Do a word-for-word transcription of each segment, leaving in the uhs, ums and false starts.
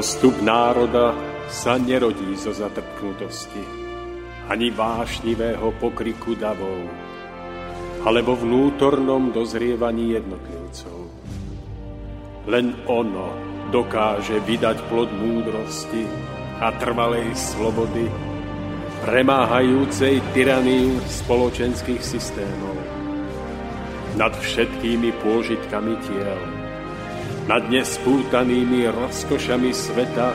Vzostup národa sa nerodí zo zatrpknutosti, ani vášnivého pokriku davov, alebo vnútornom dozrievaní jednotlivcov. Len ono dokáže vydať plod múdrosti a trvalej slobody, premáhajúcej tyraniu spoločenských systémov. Nad všetkými pôžitkami tiel, nad nespútanými rozkošami sveta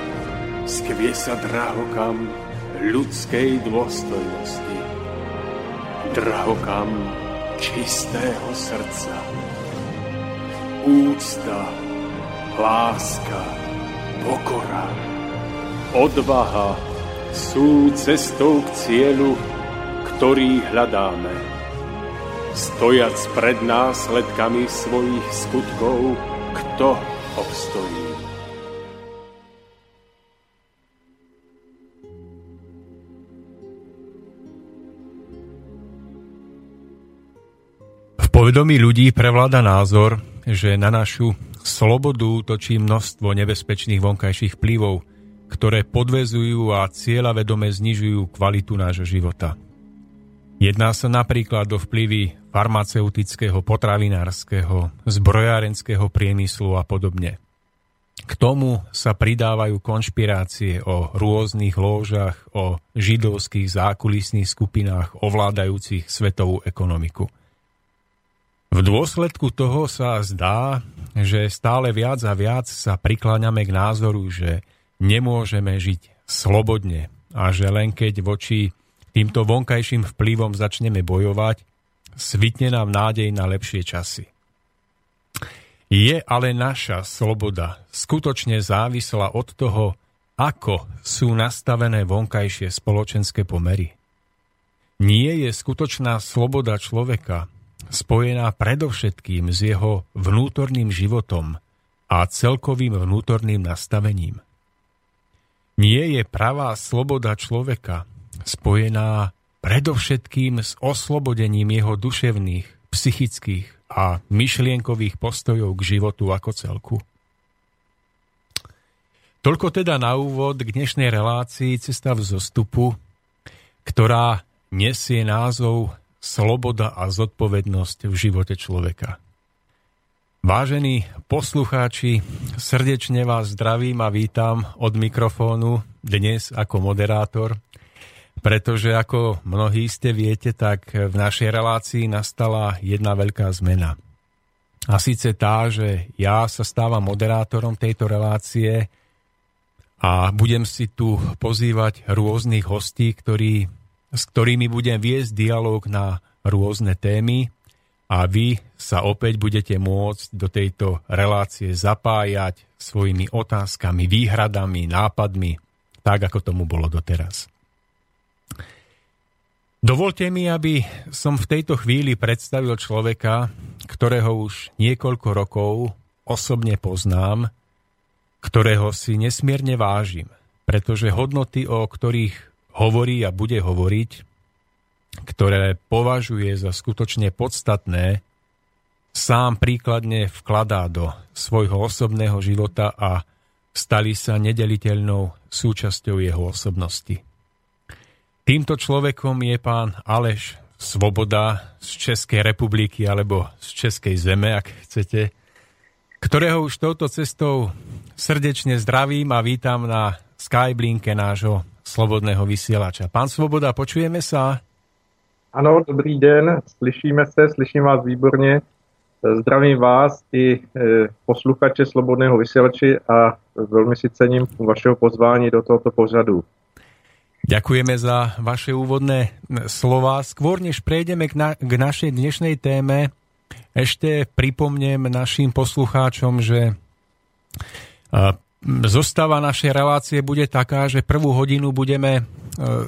skviesa drahokam ľudskej dôstojnosti, drahokam čistého srdca. Úcta, láska, pokora, odvaha sú cestou k cieľu, ktorý hľadáme. Stojac pred následkami svojich skutkov, kto obstojí? V vedomí ľudí prevláda názor, že na našu slobodu točí množstvo nebezpečných vonkajších vplyvov, ktoré podvezujú a cieľavedome znižujú kvalitu nášho života. Jedná sa napríklad o vplyvy farmaceutického, potravinárskeho, zbrojárenského priemyslu a podobne. K tomu sa pridávajú konšpirácie o rôznych lóžach, o židovských zákulisných skupinách ovládajúcich svetovú ekonomiku. V dôsledku toho sa zdá, že stále viac a viac sa prikláňame k názoru, že nemôžeme žiť slobodne a že len keď voči týmto vonkajším vplyvom začneme bojovať, svitne nám nádej na lepšie časy. Je ale naša sloboda skutočne závislá od toho, ako sú nastavené vonkajšie spoločenské pomery. Nie je skutočná sloboda človeka spojená predovšetkým s jeho vnútorným životom a celkovým vnútorným nastavením. Nie je pravá sloboda človeka spojená predovšetkým s oslobodením jeho duševných, psychických a myšlienkových postojov k životu ako celku. Toľko teda na úvod k dnešnej relácii Cesta vzostupu, ktorá nesie názov Sloboda a zodpovednosť v živote človeka. Vážení poslucháči, srdečne vás zdravím a vítam od mikrofónu dnes ako moderátor, pretože ako mnohí ste viete, tak v našej relácii nastala jedna veľká zmena. A síce tá, že ja sa stávam moderátorom tejto relácie a budem si tu pozývať rôznych hostí, ktorí s ktorými budem viesť dialog na rôzne témy a vy sa opäť budete môcť do tejto relácie zapájať svojimi otázkami, výhradami, nápadmi, tak ako tomu bolo doteraz. Dovolte mi, aby som v tejto chvíli predstavil človeka, ktorého už niekoľko rokov osobne poznám, ktorého si nesmierne vážim, pretože hodnoty, o ktorých hovorí a bude hovoriť, ktoré považuje za skutočne podstatné, sám príkladne vkladá do svojho osobného života a stali sa nedeliteľnou súčasťou jeho osobnosti. Týmto človekom je pán Aleš Svoboda z Českej republiky alebo z Českej zeme, ak chcete, ktorého už touto cestou srdečne zdravím a vítam na skyblinke nášho slobodného vysielača. Pán Svoboda, počujeme sa? Ano, dobrý den, slyšíme se, slyším vás výborně. Zdravím vás i posluchače slobodného vysielače a veľmi si cením vašeho pozvání do tohoto pořadu. Ďakujeme za vaše úvodné slova. Skôr než prejdeme k, na, k našej dnešnej téme, ešte pripomnem našim poslucháčom, že zostava našej relácie bude taká, že prvú hodinu budeme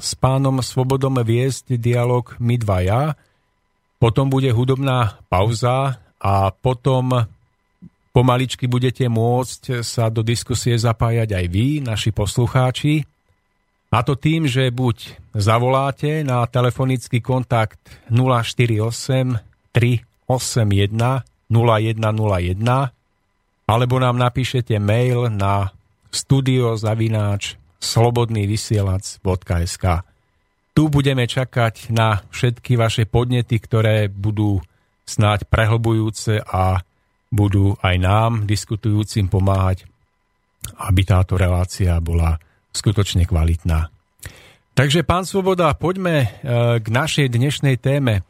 s pánom Svobodom viesť dialog my dvaja, potom bude hudobná pauza a potom pomaličky budete môcť sa do diskusie zapájať aj vy, naši poslucháči. A to tým, že buď zavoláte na telefonický kontakt nula štyri osem tri osem jeden nula jeden nula jeden, alebo nám napíšete mail na studio zavináč slobodný vysielač bodka es ká. Tu budeme čakať na všetky vaše podnety, ktoré budú snáď prehlbujúce a budú aj nám, diskutujúcim, pomáhať, aby táto relácia bola skutočne kvalitná. Takže, pán Svoboda, poďme k našej dnešnej téme.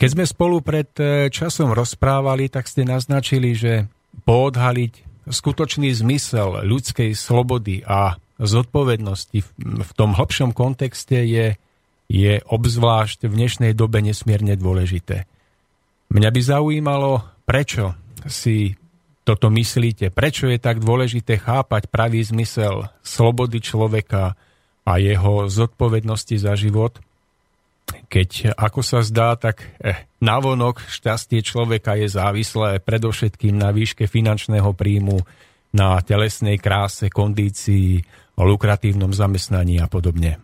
Keď sme spolu pred časom rozprávali, tak ste naznačili, že poodhaliť skutočný zmysel ľudskej slobody a zodpovednosti v tom hlbšom kontexte je, je obzvlášť v dnešnej dobe nesmierne dôležité. Mňa by zaujímalo, prečo si toto myslíte, prečo je tak dôležité chápať pravý zmysel slobody človeka a jeho zodpovednosti za život, keď, ako sa zdá, tak eh, navonok šťastie človeka je závislé predovšetkým na výške finančného príjmu, na telesnej kráse, kondícii, o lukratívnom zamestnaní a podobne.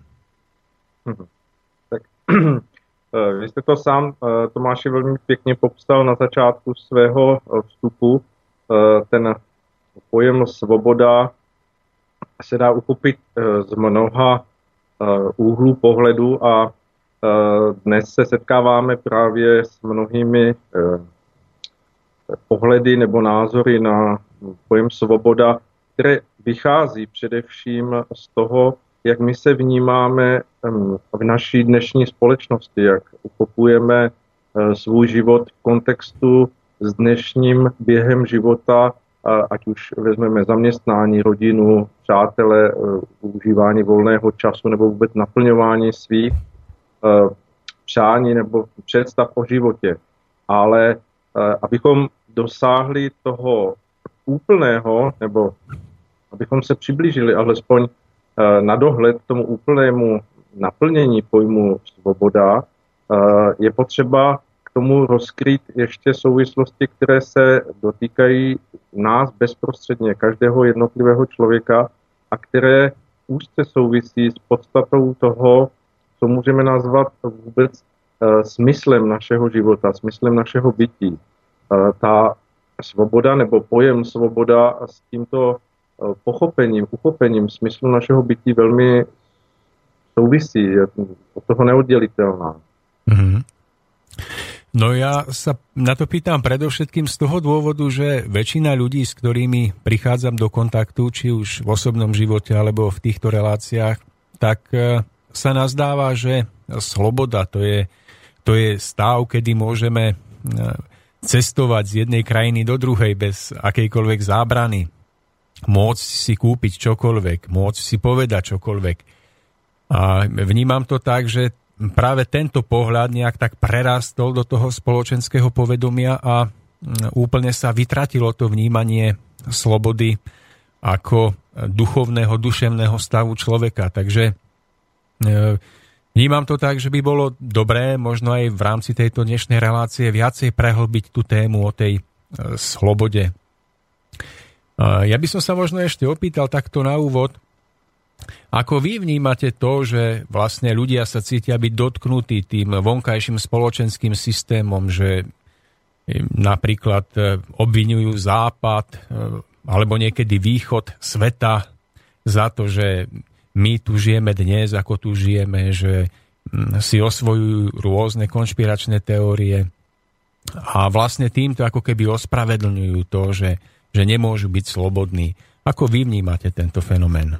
Tak, vy ste to sám, Tomáši, veľmi pekne popsal na začátku svého vstupu. Ten pojem svoboda se dá uchopit z mnoha úhlů pohledu a dnes se setkáváme právě s mnohými pohledy nebo názory na pojem svoboda, které vychází především z toho, jak my se vnímáme v naší dnešní společnosti, jak uchopujeme svůj život v kontextu s dnešním během života, ať už vezmeme zaměstnání, rodinu, přátele, užívání volného času nebo vůbec naplňování svých přání nebo představ o životě. Ale abychom dosáhli toho úplného, nebo abychom se přiblížili alespoň na dohled tomu úplnému naplnění pojmu svoboda, je potřeba k tomu rozkrýt ještě souvislosti, které se dotýkají nás bezprostředně, každého jednotlivého člověka, a které úzce souvisí s podstatou toho, co můžeme nazvat vůbec smyslem našeho života, smyslem našeho bytí. Ta svoboda nebo pojem svoboda s tímto pochopením, uchopením smyslu našeho bytí velmi souvisí, je od toho neoddělitelná. Mm-hmm. No ja sa na to pýtam predovšetkým z toho dôvodu, že väčšina ľudí, s ktorými prichádzam do kontaktu, či už v osobnom živote alebo v týchto reláciách, tak sa nazdáva, že sloboda to je, to je stav, kedy môžeme cestovať z jednej krajiny do druhej bez akejkoľvek zábrany, môcť si kúpiť čokoľvek, môcť si povedať čokoľvek. A vnímam to tak, že práve tento pohľad nejak tak prerastol do toho spoločenského povedomia a úplne sa vytratilo to vnímanie slobody ako duchovného, duševného stavu človeka. Takže vnímam to tak, že by bolo dobré možno aj v rámci tejto dnešnej relácie viacej prehlbiť tú tému o tej slobode. Ja by som sa možno ešte opýtal takto na úvod, ako vy vnímate to, že vlastne ľudia sa cítia byť dotknutí tým vonkajším spoločenským systémom, že napríklad obviňujú Západ alebo niekedy Východ sveta za to, že my tu žijeme dnes, ako tu žijeme, že si osvojujú rôzne konšpiračné teórie a vlastne týmto ako keby ospravedlňujú to, že, že nemôžu byť slobodní. Ako vy vnímate tento fenomén?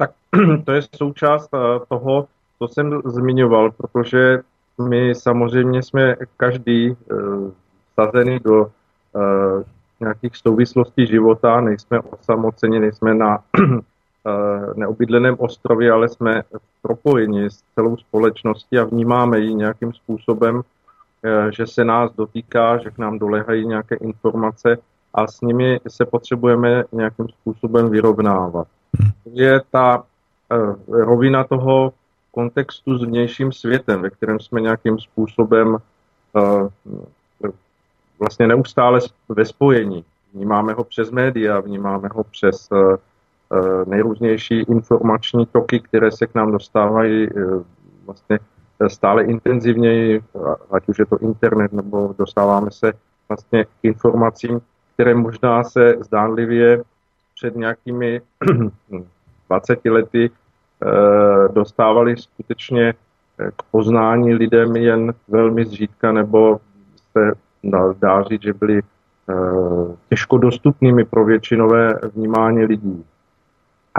Tak to je součást toho, co jsem zmiňoval, protože my samozřejmě jsme každý vsazeni do nějakých souvislostí života, nejsme osamoceni, nejsme na neobydleném ostrově, ale jsme propojeni s celou společností a vnímáme ji nějakým způsobem, že se nás dotýká, že k nám doléhají nějaké informace a s nimi se potřebujeme nějakým způsobem vyrovnávat. Je ta e, rovina toho kontextu s vnějším světem, ve kterém jsme nějakým způsobem e, vlastně neustále ve spojení. Vnímáme ho přes média, vnímáme ho přes e, nejrůznější informační toky, které se k nám dostávají e, vlastně stále intenzivněji, ať už je to internet, nebo dostáváme se vlastně k informacím, které možná se zdánlivě před nějakými dvaceti lety dostávali skutečně k poznání lidem jen velmi zřídka, nebo se dá říct, že byli těžko dostupnými pro většinové vnímání lidí.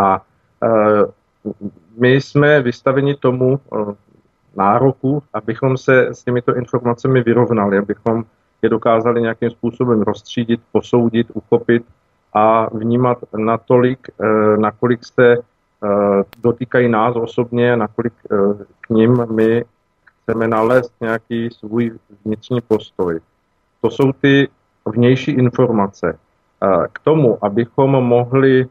A my jsme vystaveni tomu nároku, abychom se s těmito informacemi vyrovnali, abychom je dokázali nějakým způsobem rozstřídit, posoudit, uchopit a vnímat natolik, nakolik se dotýkají nás osobně, nakolik k nim my chceme nalézt nějaký svůj vnitřní postoj. To jsou ty vnější informace. K tomu, abychom mohli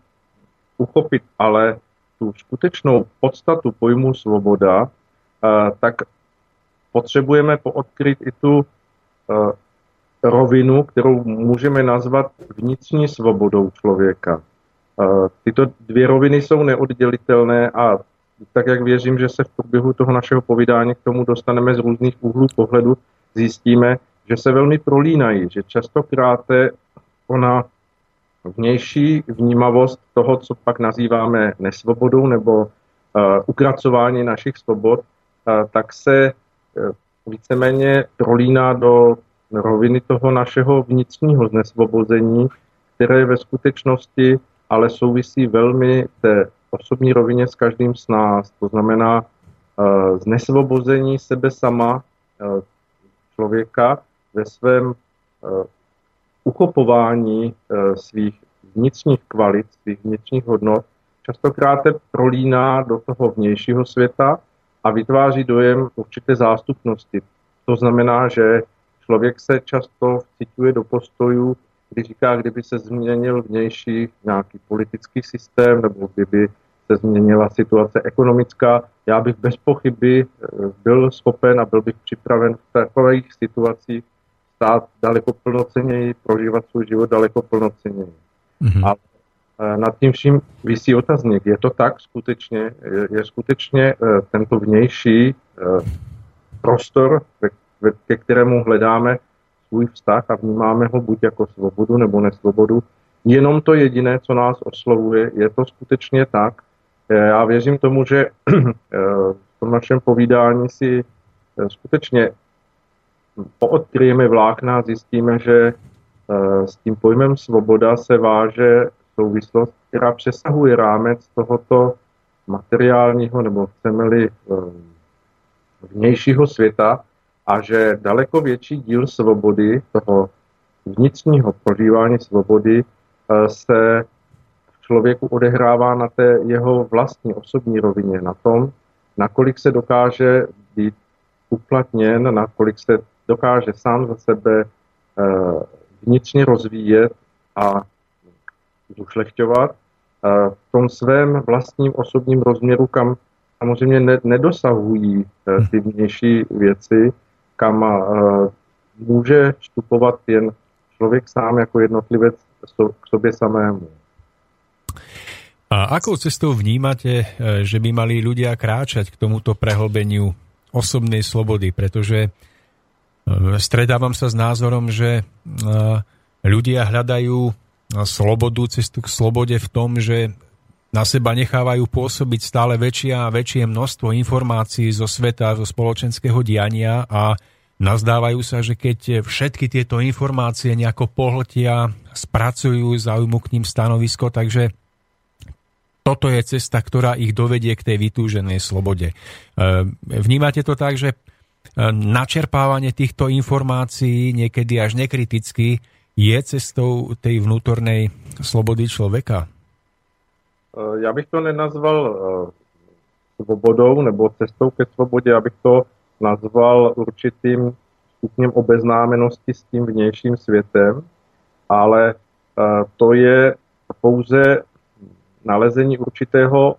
uchopit ale tu skutečnou podstatu pojmu svoboda, tak potřebujeme poodkryt i tu rovinu, kterou můžeme nazvat vnitřní svobodou člověka. Tyto dvě roviny jsou neoddělitelné a tak, jak věřím, že se v průběhu toho našeho povídání k tomu dostaneme z různých úhlů pohledu, zjistíme, že se velmi prolínají, že častokrát ona vnější vnímavost toho, co pak nazýváme nesvobodou nebo ukracování našich svobod, tak se víceméně prolíná do roviny toho našeho vnitřního znesvobození, které ve skutečnosti ale souvisí velmi v té osobní rovině s každým z nás. To znamená znesvobození sebe sama člověka ve svém uchopování svých vnitřních kvalit, svých vnitřních hodnot, častokrát prolíná do toho vnějšího světa a vytváří dojem určité zástupnosti. To znamená, že člověk se často vciťuje do postojů, kdy říká, kdyby se změnil vnější nějaký politický systém nebo kdyby se změnila situace ekonomická, já bych bez pochyby byl schopen a byl bych připraven v takových situacích stát daleko plnocenněji, prožívat svůj život daleko plnocenněji. Mm-hmm. A nad tím vším visí otazník. Je to tak skutečně? Je skutečně tento vnější prostor, ke kterému hledáme svůj vztah a vnímáme ho buď jako svobodu nebo nesvobodu. Jenom to jediné, co nás oslovuje, je to skutečně tak. Já věřím tomu, že v tom našem povídání si skutečně poodkryjeme vlákna a zjistíme, že s tím pojmem svoboda se váže souvislost, která přesahuje rámec tohoto materiálního nebo chceme-li vnějšího světa, a že daleko větší díl svobody, toho vnitřního prožívání svobody, se v člověku odehrává na té jeho vlastní osobní rovině, na tom, nakolik se dokáže být uplatněn, nakolik se dokáže sám za sebe vnitřně rozvíjet a zušlechťovat v tom svém vlastním osobním rozměru, kam samozřejmě nedosahují ty vnější věci, kam může vstupovat jen člověk sám jako jednotlivec k sobě samému. A akou cestou vnímate, že by mali ľudia kráčať k tomuto prehlbeniu osobnej slobody? Pretože stretávam sa s názorom, že ľudia hľadajú slobodu, cestu k slobode v tom, že na seba nechávajú pôsobiť stále väčšie a väčšie množstvo informácií zo sveta, zo spoločenského diania a nazdávajú sa, že keď všetky tieto informácie nejako pohltia, spracujú, zaujmú k ním stanovisko, takže toto je cesta, ktorá ich dovedie k tej vytúženej slobode. Vnímate to tak, že načerpávanie týchto informácií niekedy až nekriticky je cestou tej vnútornej slobody človeka? Já bych to nenazval svobodou nebo cestou ke svobodě, já bych to nazval určitým stupněm obeznámenosti s tím vnějším světem, ale to je pouze nalezení určitého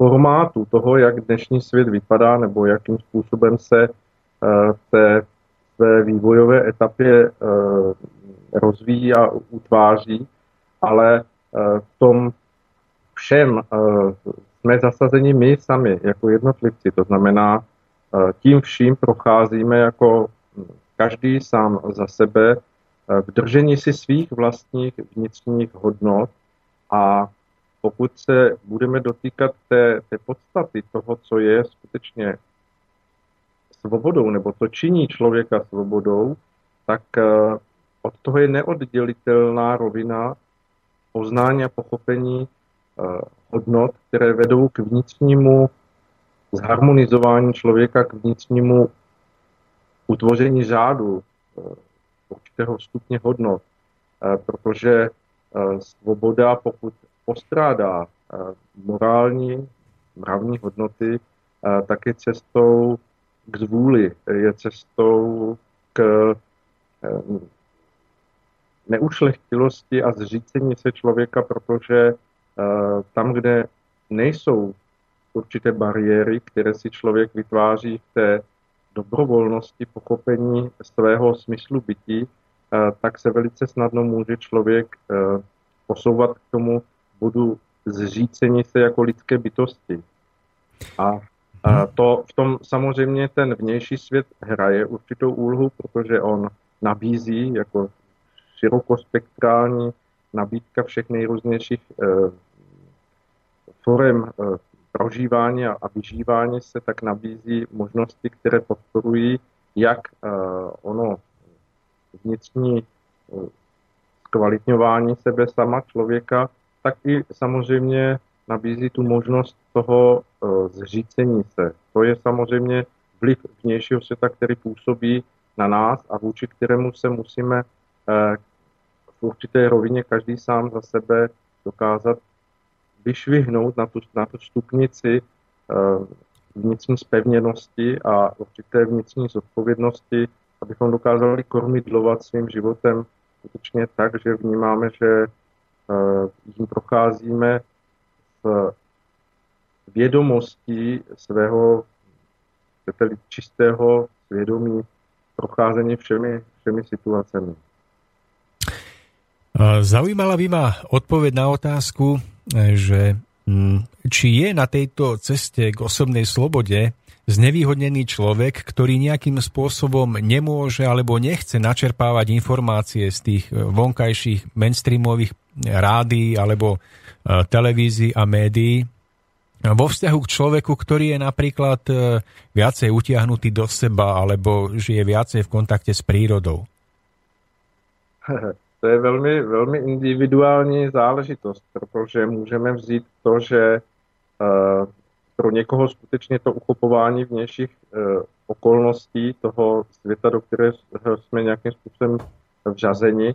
formátu toho, jak dnešní svět vypadá nebo jakým způsobem se v té své vývojové etapě rozvíjí a utváří, ale v tom všem jsme zasazeni my sami jako jednotlivci, to znamená, tím vším procházíme jako každý sám za sebe v držení si svých vlastních vnitřních hodnot, a pokud se budeme dotýkat té, té podstaty toho, co je skutečně svobodou, nebo co činí člověka svobodou, tak od toho je neoddělitelná rovina poznání a pochopení hodnot, které vedou k vnitřnímu zharmonizování člověka, k vnitřnímu utvoření řádu určitého stupně hodnot, protože svoboda, pokud postrádá morální, mravní hodnoty, tak je cestou k zvůli, je cestou k neušlechtilosti a zřícení se člověka, protože tam, kde nejsou určité bariéry, které si člověk vytváří v té dobrovolnosti, pochopení svého smyslu bytí, tak se velice snadno může člověk posouvat k tomu bodu zřícení se jako lidské bytosti. A to v tom samozřejmě ten vnější svět hraje určitou úlohu, protože on nabízí jako širokospektrální nabídka všech nejrůznějších forem prožívání a vyžívání se, tak nabízí možnosti, které podporují jak ono vnitřní zkvalitňování sebe sama člověka, tak i samozřejmě nabízí tu možnost toho zřícení se. To je samozřejmě vliv vnějšího světa, který působí na nás a vůči kterému se musíme v určité rovině každý sám za sebe dokázat vyšvihnout na tu, na tu stupnici vnitřní spevněnosti a určité vnitřní zodpovědnosti, abychom dokázali kormidlovat svým životem skutečně tak, že vnímáme, že jim procházíme s vědomostí svého tedy čistého svědomí, procházení všemi, všemi situacemi. Zaujímala by ma odpoveď na otázku, že či je na tejto ceste k osobnej slobode znevýhodnený človek, ktorý nejakým spôsobom nemôže alebo nechce načerpávať informácie z tých vonkajších mainstreamových rádií alebo televízií a médií vo vzťahu k človeku, ktorý je napríklad viacej utiahnutý do seba alebo žije viacej v kontakte s prírodou? To je velmi, velmi individuální záležitost, protože můžeme vzít to, že pro někoho skutečně to uchopování vnějších okolností toho světa, do kterého jsme nějakým způsobem vřazeni,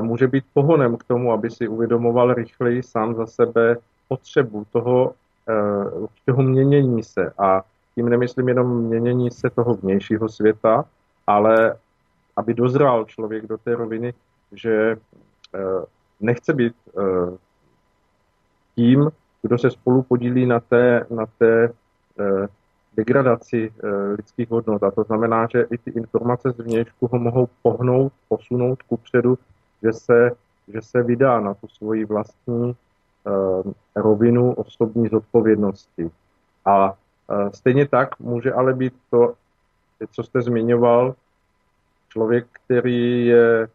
může být pohonem k tomu, aby si uvědomoval rychleji sám za sebe potřebu toho určitého měnění se. A tím nemyslím jenom měnění se toho vnějšího světa, ale aby dozrál člověk do té roviny, že nechce být tím, kdo se spolu podílí na té, na té degradaci lidských hodnot. A to znamená, že i ty informace z vnějšku ho mohou pohnout, posunout kupředu, že se, že se vydá na tu svoji vlastní rovinu osobní zodpovědnosti. A stejně tak může ale být to, co jste zmiňoval, člověk, který je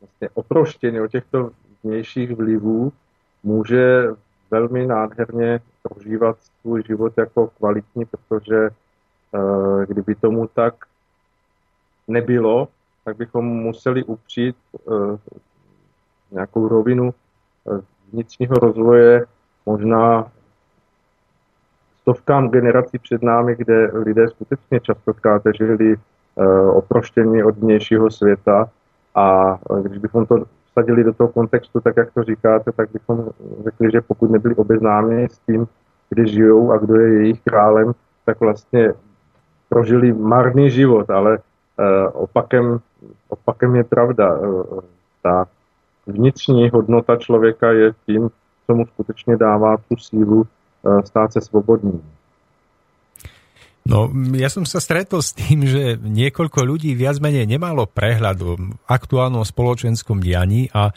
vlastně oproštěný od těchto vnějších vlivů, může velmi nádherně prožívat svůj život jako kvalitní, protože kdyby tomu tak nebylo, tak bychom museli upřít nějakou rovinu vnitřního rozvoje možná stovkám generací před námi, kde lidé skutečně častokrát žili oproštění od vnějšího světa. A když bychom to vsadili do toho kontextu, tak jak to říkáte, tak bychom řekli, že pokud nebyli obeznámeni s tím, kde žijou a kdo je jejich králem, tak vlastně prožili marný život, ale opakem, opakem je pravda. Ta vnitřní hodnota člověka je tím, co mu skutečně dává tu sílu stát se svobodným. No, ja som sa stretol s tým, že niekoľko ľudí viac menej nemalo prehľad o aktuálnom spoločenskom dianí a,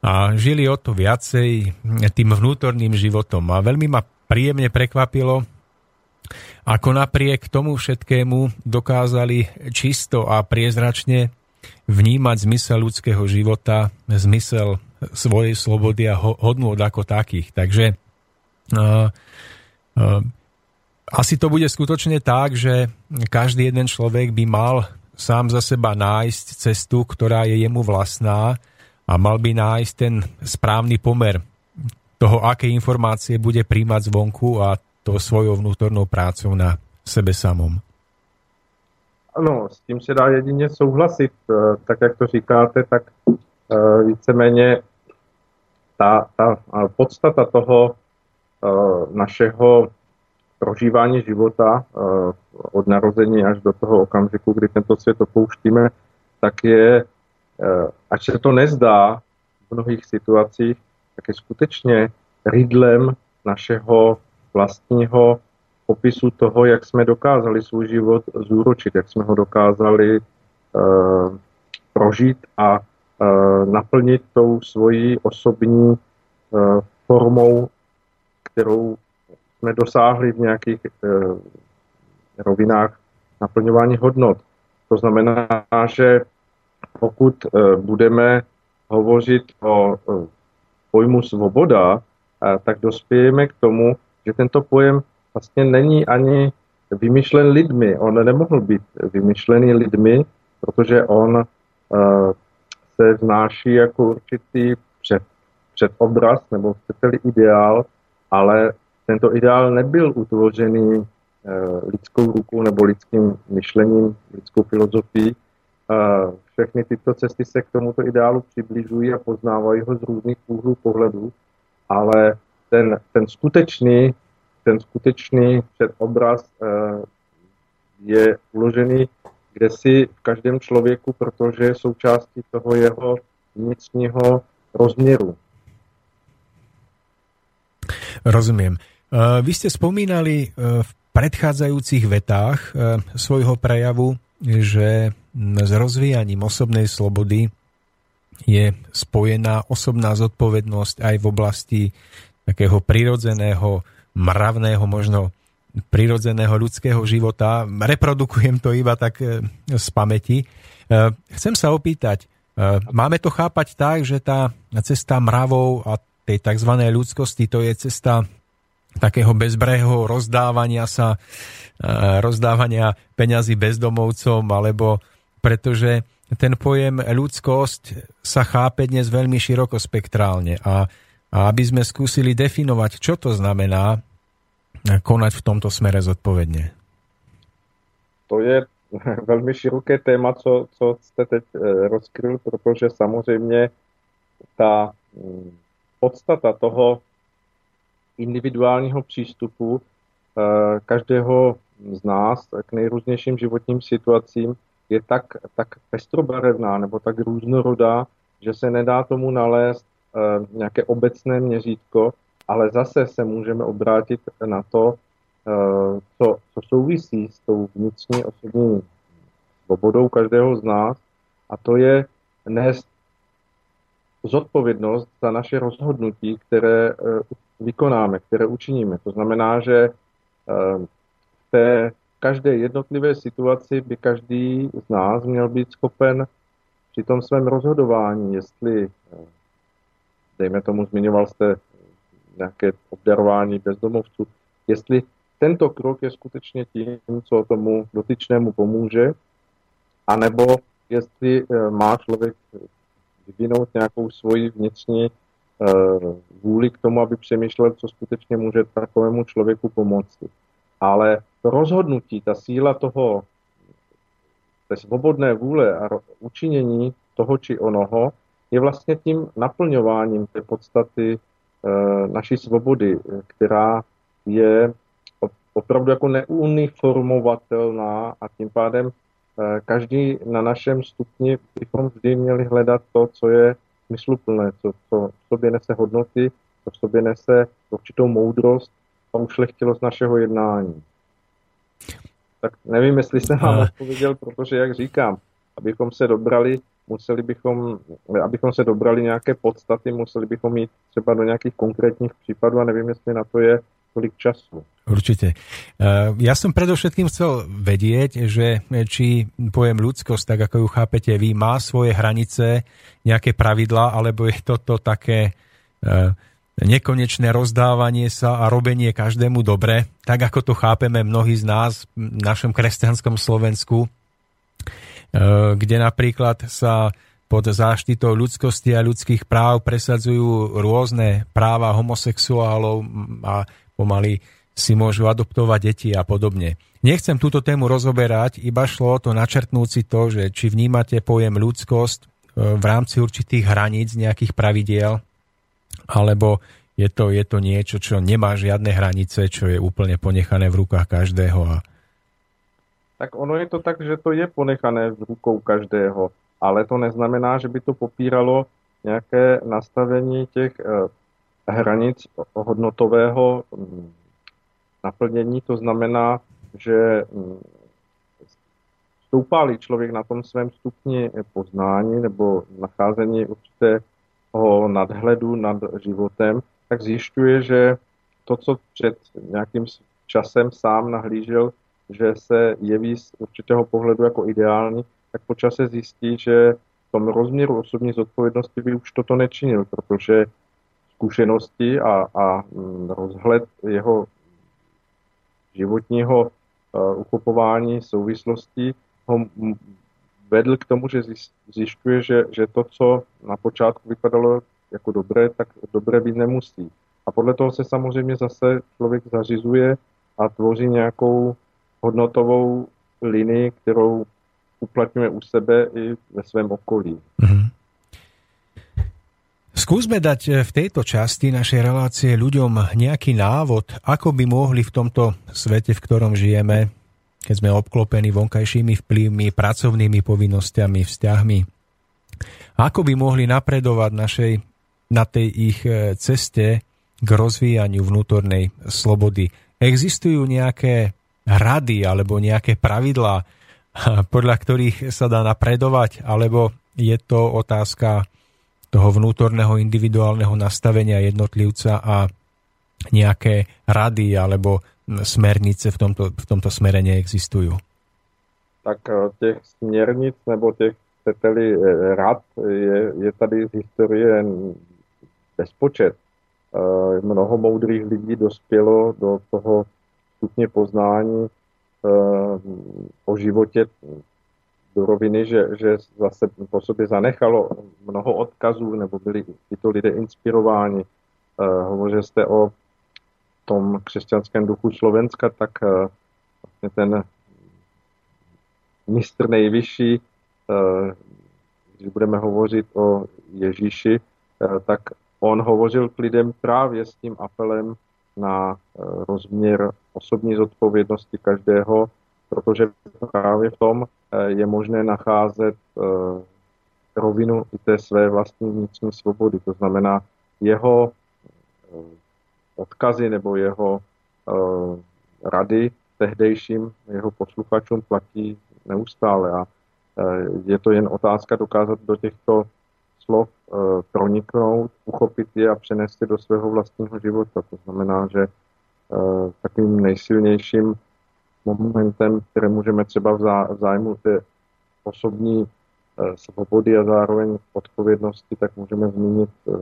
a žili o to viacej tým vnútorným životom. A veľmi ma príjemne prekvapilo, ako napriek tomu všetkému dokázali čisto a priezračne vnímať zmysel ľudského života, zmysel svojej slobody a hodnôt ako takých. Takže uh, uh, asi to bude skutočne tak, že každý jeden človek by mal sám za seba nájsť cestu, ktorá je jemu vlastná, a mal by nájsť ten správny pomer toho, aké informácie bude príjmať zvonku a to svojou vnútornou prácou na sebe samom. Ano, s tím se dá jedině souhlasit. Tak, jak to říkáte, tak víceméně ta, ta podstata toho našeho prožívání života od narození až do toho okamžiku, kdy tento svět opouštíme, tak je, ač se to nezdá v mnohých situacích, tak je skutečně rydlem našeho vlastního popisu toho, jak jsme dokázali svůj život zúročit, jak jsme ho dokázali e, prožít a e, naplnit tou svojí osobní e, formou, kterou jsme dosáhli v nějakých e, rovinách naplňování hodnot. To znamená, že pokud e, budeme hovořit o e, pojmu svoboda, e, tak dospějeme k tomu, že tento pojem vlastně není ani vymyšlen lidmi. On nemohl být vymyšlený lidmi, protože on e, se vznáší jako určitý před, předobraz, nebo chcete-li ideál, ale tento ideál nebyl utvořený e, lidskou rukou nebo lidským myšlením, lidskou filozofií. E, všechny tyto cesty se k tomuto ideálu přibližují a poznávají ho z různých úhlů pohledu, ale ten, ten skutečný ten skutečný předobraz je uložený kdesi v každém člověku, protože je součástí toho jeho vnitřního rozměru. Rozumiem. Vy ste spomínali v predchádzajúcich vetách svojho prejavu, že s rozvíjaním osobnej slobody je spojená osobná zodpovednosť aj v oblasti takého prirodzeného mravného, možno prirodzeného ľudského života. Reprodukujem to iba tak z pamäti. Chcem sa opýtať, máme to chápať tak, že tá cesta mravov a tej tzv. Ľudskosti, to je cesta takého bezbrehého rozdávania sa, rozdávania peňazí bezdomovcom, alebo pretože ten pojem ľudskosť sa chápe dnes veľmi široko spektrálne a A aby sme skúsili definovať, čo to znamená konať v tomto smere zodpovedne. To je velmi široké téma, co, co jste teď rozkryl, protože samozřejmě ta podstata toho individuálního přístupu každého z nás k nejrůznějším životním situacím je tak, tak pestrobarevná nebo tak různorodá, že se nedá tomu nalézt nějaké obecné měřítko, ale zase se můžeme obrátit na to, co, co souvisí s tou vnitřní osobní svobodou každého z nás, a to je nést zodpovědnost za naše rozhodnutí, které vykonáme, které učiníme. To znamená, že v té každé jednotlivé situaci by každý z nás měl být schopen při tom svém rozhodování, jestli dejme tomu, zmiňoval jste nějaké obdarování bezdomovců, jestli tento krok je skutečně tím, co tomu dotyčnému pomůže, anebo jestli má člověk vyvinout nějakou svoji vnitřní vůli k tomu, aby přemýšlel, co skutečně může takovému člověku pomoci. Ale to rozhodnutí, ta síla toho, té svobodné vůle a učinění toho či onoho, je vlastně tím naplňováním té podstaty e, naší svobody, která je opravdu jako neuniformovatelná, a tím pádem e, každý na našem stupni bychom vždy měli hledat to, co je smysluplné, co, co v sobě nese hodnoty, co v sobě nese určitou moudrost a ušlechtilost našeho jednání. Tak nevím, jestli jsem vám odpověděl, protože, jak říkám, abychom se dobrali museli bychom, abychom se dobrali nějaké podstaty, museli bychom jít třeba do nějakých konkrétních případů a nevím, jestli na to je tolik času. Určite. Ja som predovšetkým chcel vedieť, že či pojem ľudskosť, tak ako ju chápete vy, má svoje hranice, nejaké pravidlá, alebo je toto také nekonečné rozdávanie sa a robenie každému dobre, tak ako to chápeme mnohí z nás v našom kresťanskom Slovensku, kde napríklad sa pod záštitou ľudskosti a ľudských práv presadzujú rôzne práva homosexuálov a pomaly si môžu adoptovať deti a podobne. Nechcem túto tému rozoberať, iba šlo o to načrtnúť si to, že či vnímate pojem ľudskosť v rámci určitých hraníc, nejakých pravidiel, alebo je to, je to niečo, čo nemá žiadne hranice, čo je úplne ponechané v rukách každého. A... Tak ono je to tak, že to je ponechané v rukou každého, ale to neznamená, že by to popíralo nejaké nastavení těch hranic hodnotového naplnění, to znamená, že stoupá-li člověk na tom svém stupni poznání nebo nacházení určitého nadhledu nad životem, tak zjišťuje, že to, co před nějakým časem sám nahlížel, že se jeví z určitého pohledu jako ideální, tak po čase zjistí, že v tom rozměru osobní zodpovědnosti by už toto nečinil, protože zkušenosti a, a rozhled jeho životního uh, uchopování souvislostí ho m- vedl k tomu, že zjiš- zjišťuje, že, že to, co na počátku vypadalo jako dobré, tak dobré být nemusí. A podle toho se samozřejmě zase člověk zařizuje a tvoří nějakou hodnotovou linii, kterou uplatňuje u sebe i ve svém okolí. Mm-hmm. Skúsme dať v tejto časti našej relácie ľuďom nejaký návod, ako by mohli v tomto svete, v ktorom žijeme, keď sme obklopení vonkajšími vplyvmi, pracovnými povinnosťami, vzťahmi, ako by mohli napredovať našej, na tej ich ceste k rozvíjaniu vnútornej slobody. Existujú nejaké rady alebo nejaké pravidlá, podľa ktorých sa dá napredovať, alebo je to otázka toho vnútorného individuálneho nastavenia jednotlivca a nejaké rady alebo smernice v tomto, v tomto smere neexistujú? Tak těch směrnic nebo těch chcete-li rad je, je tady z historie bezpočet. Mnoho moudrých lidí dospělo do toho stupně poznání o životě do roviny, že, že zase po sobě zanechalo mnoho odkazů, nebo byli tyto lidé inspirováni. E, hovořili jste o tom křesťanském duchu Slovenska, tak e, vlastně ten mistr nejvyšší, e, když budeme hovořit o Ježíši, e, tak on hovořil k lidem právě s tím apelem na e, rozměr osobní zodpovědnosti každého, protože právě v tom je možné nacházet rovinu i té své vlastní vnitřní svobody. To znamená, jeho odkazy nebo jeho rady tehdejším jeho posluchačům platí neustále. A je to jen otázka dokázat do těchto slov proniknout, uchopit je a přenést je do svého vlastního života. To znamená, že takovým nejsilnějším momentem, které můžeme třeba v, zá, v zájmu té osobní e, svobody a zároveň odpovědnosti, tak můžeme zmínit, e,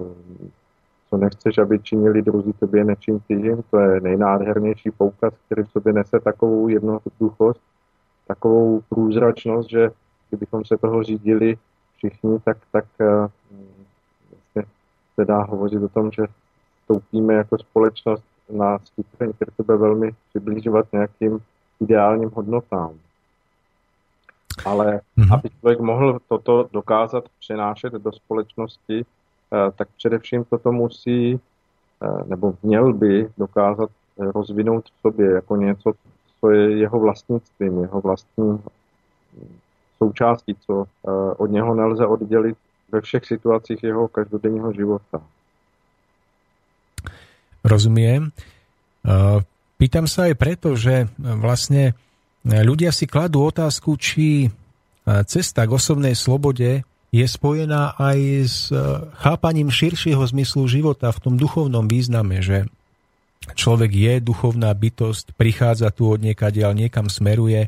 co nechceš, aby činili druzí, tobě nečin ty jim. To je nejnádhernější poukaz, který v sobě nese takovou jednoduchost, takovou průzračnost, že kdybychom se toho řídili všichni, tak, tak e, se dá hovořit o tom, že stoupíme jako společnost na stupeň, který se bude velmi přiblížovat nějakým ideálním hodnotám. Ale mm-hmm. aby člověk mohl toto dokázat přenášet do společnosti, tak především toto musí, nebo měl by dokázat rozvinout v sobě jako něco, co je jeho vlastnictvím, jeho vlastní součástí, co od něho nelze oddělit ve všech situacích jeho každodenního života. Rozumiem. Pýtam sa aj preto, že vlastne ľudia si kladú otázku, či cesta k osobnej slobode je spojená aj s chápaním širšieho zmyslu života v tom duchovnom význame, že človek je duchovná bytosť, prichádza tu od niekadiaľ, niekam smeruje.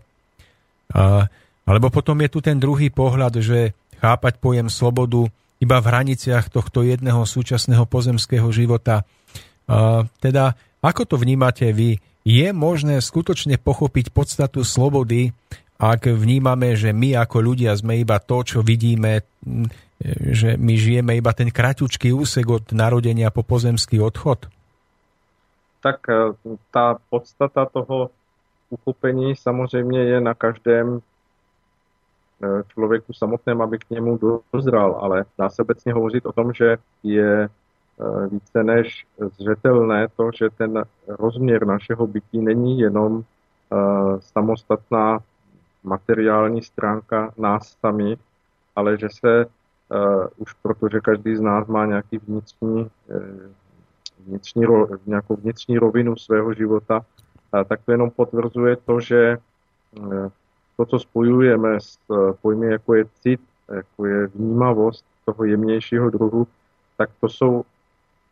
A, alebo potom je tu ten druhý pohľad, že chápať pojem slobodu iba v hraniciach tohto jedného súčasného pozemského života. A, teda, ako to vnímate vy? Je možné skutočne pochopiť podstatu slobody, ak vnímame, že my ako ľudia sme iba to, čo vidíme, že my žijeme iba ten kratučký úsek od narodenia po pozemský odchod? Tak tá podstata toho uchopení samozřejmě je na každém člověku samotném, aby k němu dozral, ale dá se obecně hovořit o tom, že je více než zřetelné to, že ten rozměr našeho bytí není jenom samostatná materiální stránka nás sami, ale že se už proto, že každý z nás má nějaký vnitřní Vnitřní, nějakou vnitřní rovinu svého života, tak to jenom potvrzuje to, že to, co spojujeme s pojmy, jako je cit, jako je vnímavost toho jemnějšího druhu, tak to jsou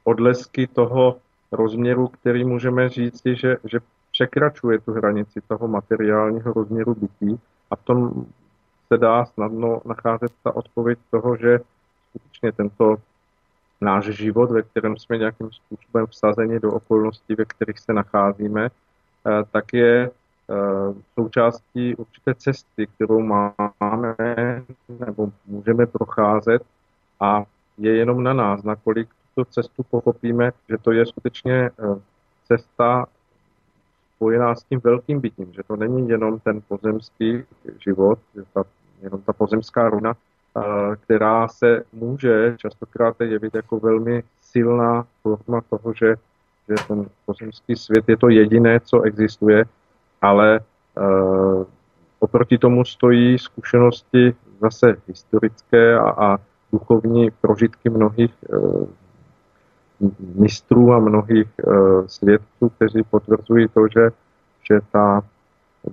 odlesky toho rozměru, který můžeme říct, že, že překračuje tu hranici toho materiálního rozměru bytí, a v tom se dá snadno nacházet ta odpověď toho, že skutečně tento náš život, ve kterém jsme nějakým způsobem vsazeni do okolností, ve kterých se nacházíme, tak je součástí určité cesty, kterou máme nebo můžeme procházet, a je jenom na nás, nakolik tu cestu pochopíme, že to je skutečně cesta spojená s tím velkým bytím, že to není jenom ten pozemský život, ta, jenom ta pozemská rovina, která se může častokrát jevit jako velmi silná forma toho, že, že ten pozemský svět je to jediné, co existuje, ale uh, oproti tomu stojí zkušenosti zase historické a, a duchovní prožitky mnohých uh, mistrů a mnohých uh, svědců, kteří potvrzují to, že, že ta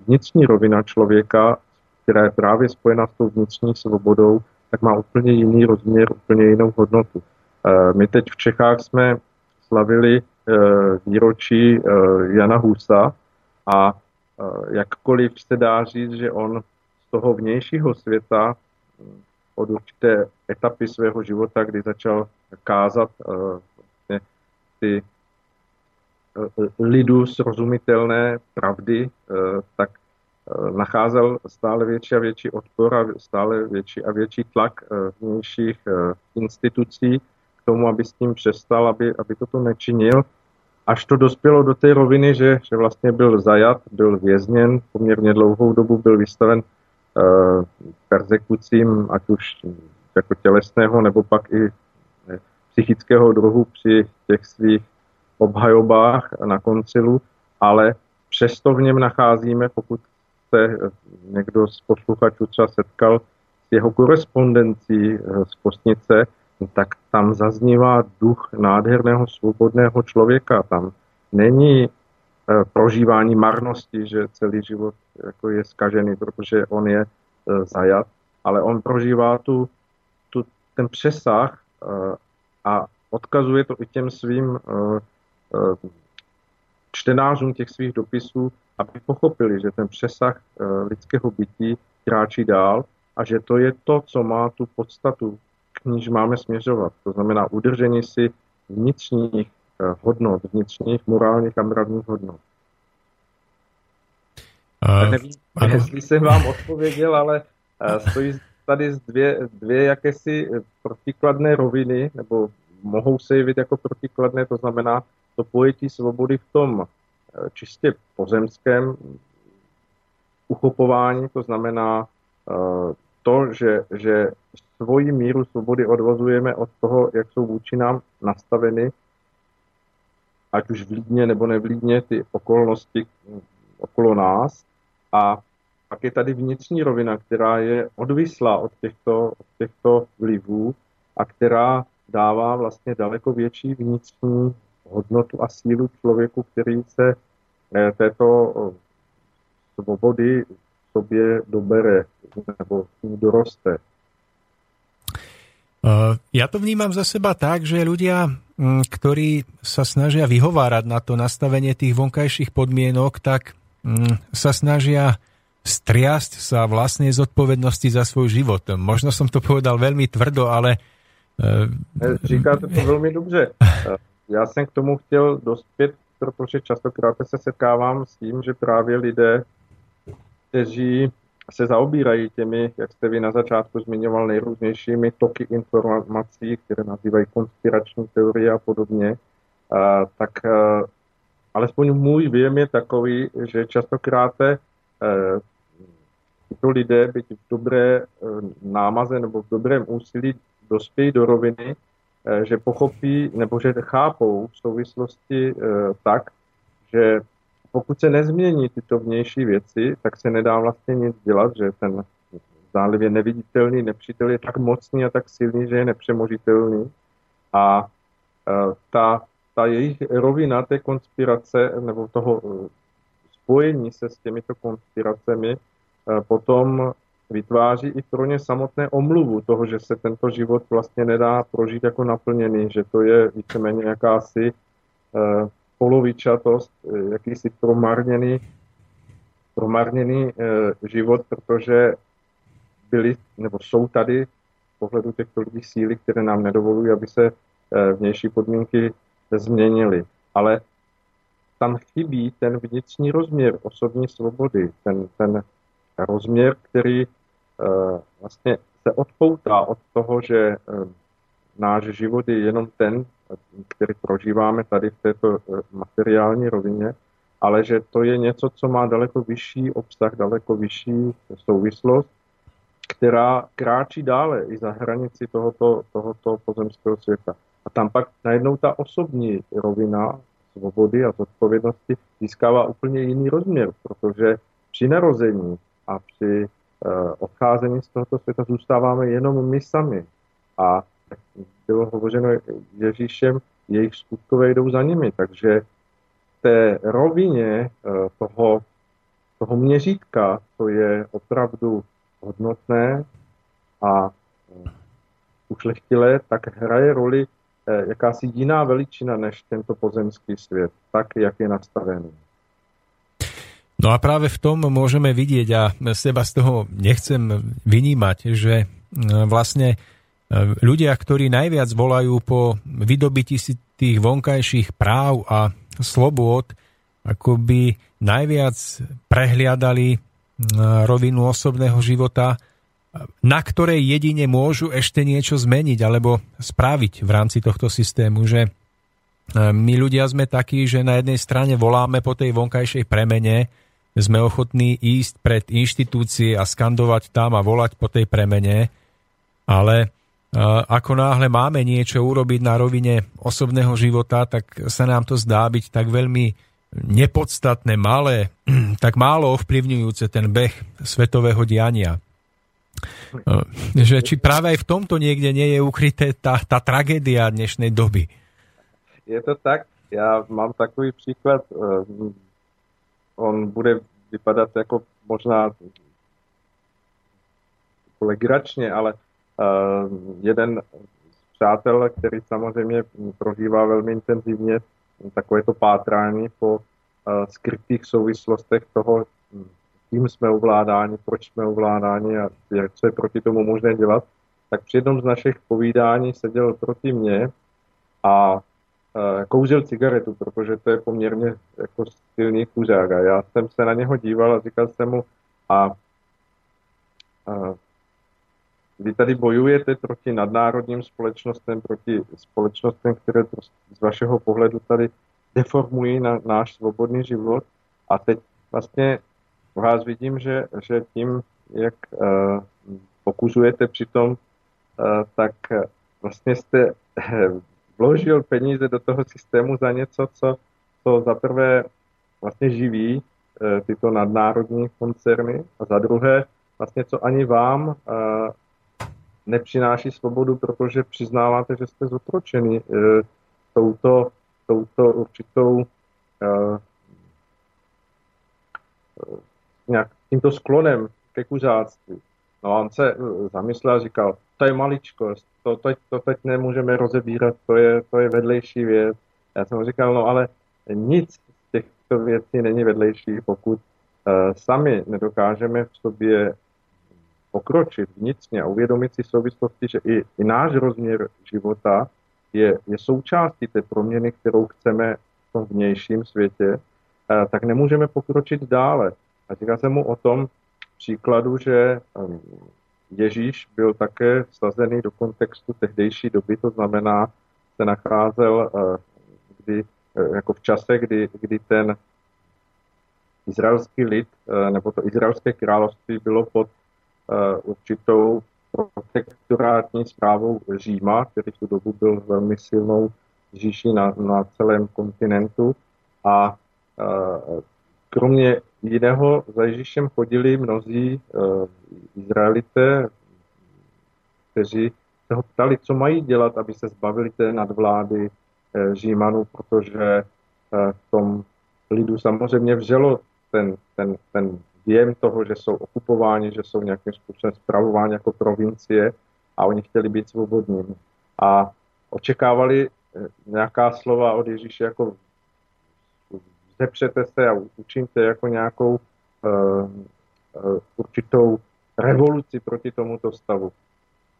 vnitřní rovina člověka, která je právě spojena s tou vnitřní svobodou, tak má úplně jiný rozměr, úplně jinou hodnotu. My teď v Čechách jsme slavili výročí Jana Husa, a jakkoliv se dá říct, že on z toho vnějšího světa od určité etapy svého života, kdy začal kázat ty lidu srozumitelné pravdy, tak nacházel stále větší a větší odpor a stále větší a větší tlak vnějších institucí k tomu, aby s tím přestal, aby, aby toto nečinil. Až to dospělo do té roviny, že, že vlastně byl zajat, byl vězněn, poměrně dlouhou dobu byl vystaven eh, persekucím, ať už jako tělesného nebo pak i psychického druhu při těch svých obhajobách na koncilu, ale přesto v něm nacházíme, pokud se někdo z posluchačů třeba setkal s jeho korespondencí z Kostnice, tak tam zaznívá duch nádherného svobodného člověka. Tam není prožívání marnosti, že celý život jako je zkažený, protože on je zajat, ale on prožívá tu, tu, ten přesah a odkazuje to i těm svým čtenářům těch svých dopisů, aby pochopili, že ten přesah lidského bytí kráčí dál a že to je to, co má tu podstatu, k níž máme směřovat. To znamená udržení si vnitřních hodnot, vnitřních morálních a mravních hodnot. Uh, Nevím, ano. Jestli jsem vám odpověděl, ale stojí tady dvě, dvě jakési protikladné roviny, nebo mohou se jevit jako protikladné, to znamená to pojetí svobody v tom čistě pozemském uchopování, to znamená to, že, že svoji míru svobody odvozujeme od toho, jak jsou vůči nám nastaveny, ať už vlídně nebo nevlídně, ty okolnosti okolo nás. A pak je tady vnitřní rovina, která je odvislá od těchto, od těchto vlivů a která dává vlastně daleko větší vnitřní hodnotu a sílu člověku, který se této svobody sobě dobere nebo doroste. Ja to vnímam za seba tak, že ľudia ktorí sa snažia vyhovárať na to nastavenie tých vonkajších podmienok, tak sa snažia striasť sa vlastnej zodpovednosti za svoj život. Možno som to povedal veľmi tvrdo, ale... Říkáte to veľmi dobře. Já jsem k tomu chtěl dospět, protože častokrát se setkávám s tím, že právě lidé, kteří se zaobírají těmi, jak jste vy na začátku zmiňoval, nejrůznějšími toky informací, které nazývají konspirační teorie a podobně, a, tak a, alespoň můj věm je takový, že častokrát tyto lidé, byť v dobré námaze nebo v dobrém úsilí, dospějí do roviny, že pochopí nebo že chápou v souvislosti e, tak, že pokud se nezmění tyto vnější věci, tak se nedá vlastně nic dělat, že ten zdánlivě neviditelný nepřítel je tak mocný a tak silný, že je nepřemožitelný. A e, ta, ta jejich rovina té konspirace nebo toho e, spojení se s těmito konspiracemi e, potom vytváří i pro ně samotné omluvu toho, že se tento život vlastně nedá prožít jako naplněný, že to je víceméně jakási e, polovičatost, e, jakýsi promarněný, promarněný e, život, protože byli, nebo jsou tady v pohledu těchto lidí síly, které nám nedovolují, aby se e, vnější podmínky změnily. Ale tam chybí ten vnitřní rozměr osobní svobody, ten, ten rozměr, který vlastně se odpoutá od toho, že náš život je jenom ten, který prožíváme tady v této materiální rovině, ale že to je něco, co má daleko vyšší obsah, daleko vyšší souvislost, která kráčí dále i za hranici tohoto, tohoto pozemského světa. A tam pak najednou ta osobní rovina svobody a zodpovědnosti získává úplně jiný rozměr, protože při narození a při odcházení z tohoto světa zůstáváme jenom my sami. A bylo hovořeno Ježíšem, jejich skutkové jdou za nimi. Takže v té rovině toho, toho měřítka, to je opravdu hodnotné a ušlechtilé, tak hraje roli jakási jiná veličina než tento pozemský svět, tak, jak je nastavený. No a práve v tom môžeme vidieť, a seba z toho nechcem vynímať, že vlastne ľudia, ktorí najviac volajú po vydobití si tých vonkajších práv a slobôd, akoby najviac prehliadali rovinu osobného života, na ktorej jedine môžu ešte niečo zmeniť alebo spraviť v rámci tohto systému, že my ľudia sme takí, že na jednej strane voláme po tej vonkajšej premene, sme ochotní ísť pred inštitúcie a skandovať tam a volať po tej premene, ale ako náhle máme niečo urobiť na rovine osobného života, tak sa nám to zdá byť tak veľmi nepodstatné, malé, tak málo ovplyvňujúce ten beh svetového diania. Že či práve aj v tomto niekde nie je ukryté tá, tá tragédia dnešnej doby. Je to tak, já mám takový příklad, on bude vypadat jako možná legračně, ale jeden z přátel, který samozřejmě prožívá velmi intenzivně takovéto pátrání po skrytých souvislostech toho, kým jsme ovládáni, proč jsme ovládáni a co je proti tomu možné dělat, tak při jednom z našich povídání seděl proti mně a kouřil cigaretu, protože to je poměrně jako silný kuřák. A já jsem se na něho díval a říkal jsem mu, a, a vy tady bojujete proti nadnárodním společnostem, proti společnostem, které z vašeho pohledu tady deformují na, náš svobodný život. A teď vlastně vás vidím, že, že tím, jak uh, pokuřujete přitom, uh, tak vlastně jste... Uh, vložil peníze do toho systému za něco, co, co za prvé vlastně živí e, tyto nadnárodní koncerny a za druhé vlastně co ani vám e, nepřináší svobodu, protože přiznáváte, že jste zotročeni e, touto, touto určitou e, nějak tímto sklonem ke kuřáctví. No a on se zamyslel a říkal, to je maličkost, to, to, to teď nemůžeme rozebírat, to je, to je vedlejší věc. Já jsem říkal, no ale nic z těchto věcí není vedlejší, pokud uh, sami nedokážeme v sobě pokročit vnitřně a uvědomit si souvislosti, že i, i náš rozměr života je, je součástí té proměny, kterou chceme v tom vnějším světě, uh, tak nemůžeme pokročit dále. A říká jsem mu o tom příkladu, že um, Ježíš byl také vsazený do kontextu tehdejší doby, to znamená, se nacházel kdy, jako v čase, kdy, kdy ten izraelský lid, nebo to izraelské království bylo pod určitou protektorátní správou Říma, který v tu dobu byl velmi silnou říší na, na celém kontinentu. A kromě jiného za Ježíšem chodili mnozí e, Izraelité, kteří se ho ptali, co mají dělat, aby se zbavili té nadvlády e, Římanů, protože e, v tom lidu samozřejmě vřelo ten, ten, ten věm toho, že jsou okupováni, že jsou nějakým způsobem spravováni jako provincie a oni chtěli být svobodní. A očekávali e, nějaká slova od Ježíše jako zepřete se a učiňte jako nějakou uh, uh, určitou revoluci proti tomuto stavu.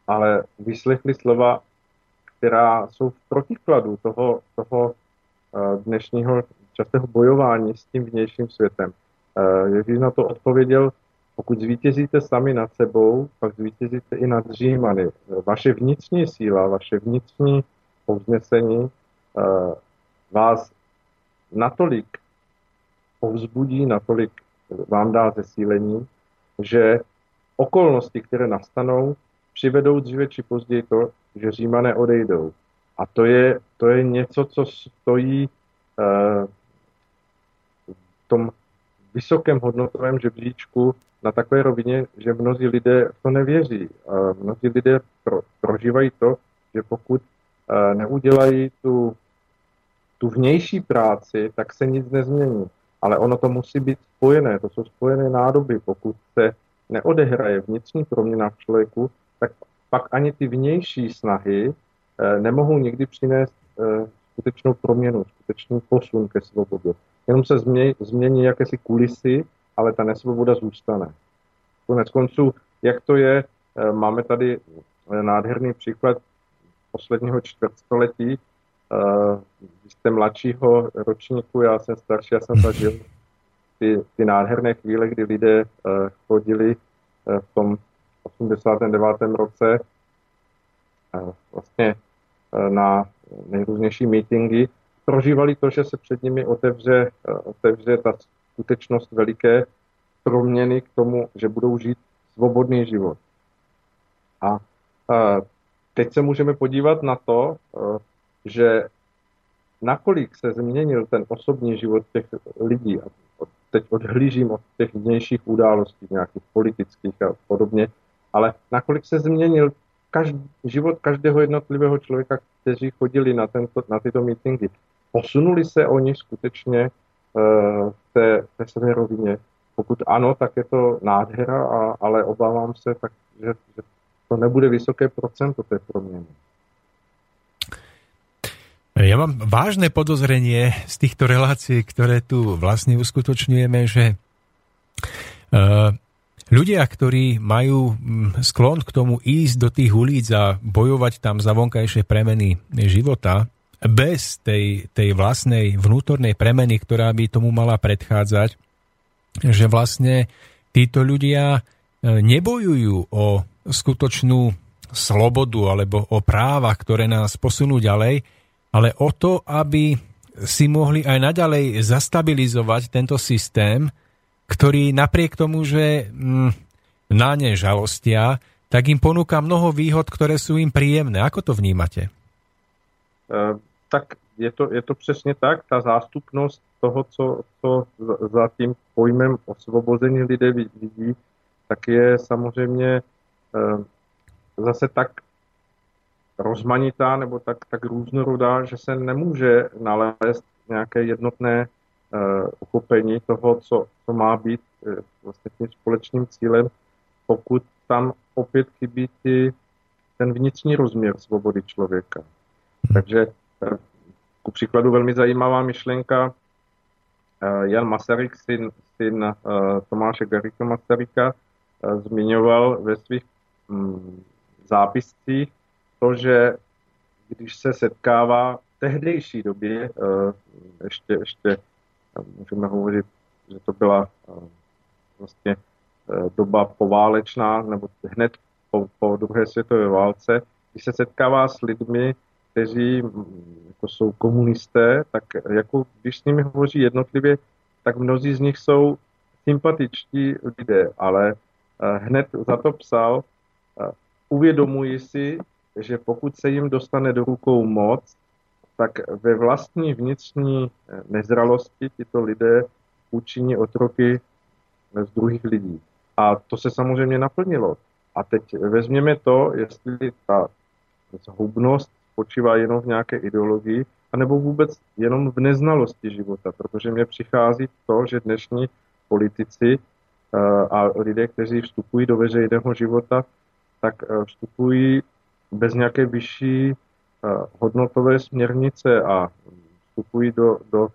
Ale vyslechli slova, která jsou v protikladu toho, toho uh, dnešního častého bojování s tím vnějším světem. Uh, Ježíš na to odpověděl, pokud zvítězíte sami nad sebou, pak zvítězíte i nad Římany. Vaše vnitřní síla, vaše vnitřní povznesení uh, vás natolik povzbudí, natolik vám dá zesílení, že okolnosti, které nastanou, přivedou dříve či později to, že Římané odejdou. A to je, to je něco, co stojí eh, v tom vysokém hodnotovém žebříčku na takové rovině, že mnozí lidé to nevěří. Eh, mnozí lidé pro, prožívají to, že pokud eh, neudělají tu tu vnější práci, tak se nic nezmění. Ale ono to musí být spojené, to jsou spojené nádoby. Pokud se neodehraje vnitřní proměna v člověku, tak pak ani ty vnější snahy eh, nemohou nikdy přinést eh, skutečnou proměnu, skutečný posun ke svobodě. Jenom se změní, změní jakési kulisy, ale ta nesvoboda zůstane. Konec konců, jak to je, eh, máme tady eh, nádherný příklad posledního čtvrtstoletí. Uh, vy jste mladšího ročníku, já jsem starší, já jsem zažil ty, ty nádherné chvíle, kdy lidé uh, chodili uh, v tom osmdesátém devátém roce uh, vlastně uh, na nejrůznější mítingy. Prožívali to, že se před nimi otevře, uh, otevře ta skutečnost veliké proměny k tomu, že budou žít svobodný život. A uh, teď se můžeme podívat na to, uh, že nakolik se změnil ten osobní život těch lidí, a teď odhlížím od těch vnějších událostí, nějakých politických a podobně, ale nakolik se změnil každý, život každého jednotlivého člověka, kteří chodili na, tento, na tyto mítingy. Posunuli se oni skutečně uh, v té, té své rovině? Pokud ano, tak je to nádhera, a, ale obávám se, tak, že, že to nebude vysoké procento té proměny. Ja mám vážne podozrenie z týchto relácií, ktoré tu vlastne uskutočňujeme, že ľudia, ktorí majú sklon k tomu ísť do tých ulic a bojovať tam za vonkajšie premeny života, bez tej, tej vlastnej vnútornej premeny, ktorá by tomu mala predchádzať, že vlastne títo ľudia nebojujú o skutočnú slobodu alebo o práva, ktoré nás posunú ďalej, ale o to, aby si mohli aj naďalej zastabilizovať tento systém, ktorý napriek tomu, že na ne žalostia, tak im ponúka mnoho výhod, ktoré sú im príjemné. Ako to vnímate? E, tak je to, je to presne tak. Tá zástupnosť toho, co, co za tým pojmem osvobození lidé vidí, tak je samozrejme e, zase tak rozmanitá nebo tak, tak různorodá, že se nemůže nalézt nějaké jednotné uchopení e, toho, co, co má být e, vlastně tím společným cílem, pokud tam opět chybí ty ten vnitřní rozměr svobody člověka. Takže ku příkladu velmi zajímavá myšlenka Jan Masaryk, syn, syn Tomáše Garrigue Masaryka, zmiňoval ve svých zápiscích to, že když se setkává v tehdejší době, ještě, ještě můžeme hovořit, že to byla vlastně doba poválečná, nebo hned po, po druhé světové válce, když se setkává s lidmi, kteří jako jsou komunisté, tak jako když s nimi hovoří jednotlivě, tak mnozí z nich jsou sympatičtí lidé, ale hned za to psal, uvědomují si, že pokud se jim dostane do rukou moc, tak ve vlastní vnitřní nezralosti tyto lidé učiní otroky z druhých lidí. A to se samozřejmě naplnilo. A teď vezměme to, jestli ta zhoubnost spočívá jenom v nějaké ideologii, anebo vůbec jenom v neznalosti života, protože mně přichází to, že dnešní politici a lidé, kteří vstupují do veřejného života, tak vstupují bez nějaké vyšší hodnotové směrnice a vstupují do, do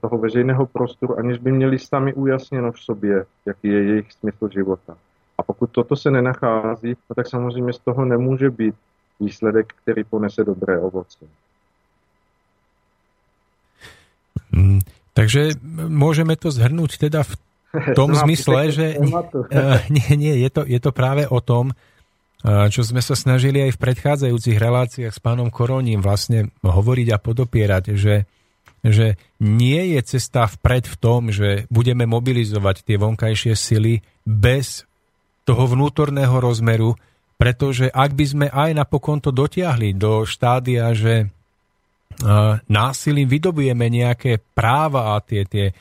toho veřejného prostoru, aniž by měli sami ujasněno v sobě, jaký je jejich smysl života. A pokud toto se nenachází, no tak samozřejmě z toho nemůže být výsledek, který ponese dobré ovoce. Mm, takže môžeme to zhrnúť teda v tom zmysle, že nie, nie, je to, je to práve o tom, čo sme sa snažili aj v predchádzajúcich reláciách s pánom Koroním vlastne hovoriť a podopierať, že, že nie je cesta vpred v tom, že budeme mobilizovať tie vonkajšie sily bez toho vnútorného rozmeru, pretože ak by sme aj napokon to dotiahli do štádia, že násilím vydobujeme nejaké práva a tie, tie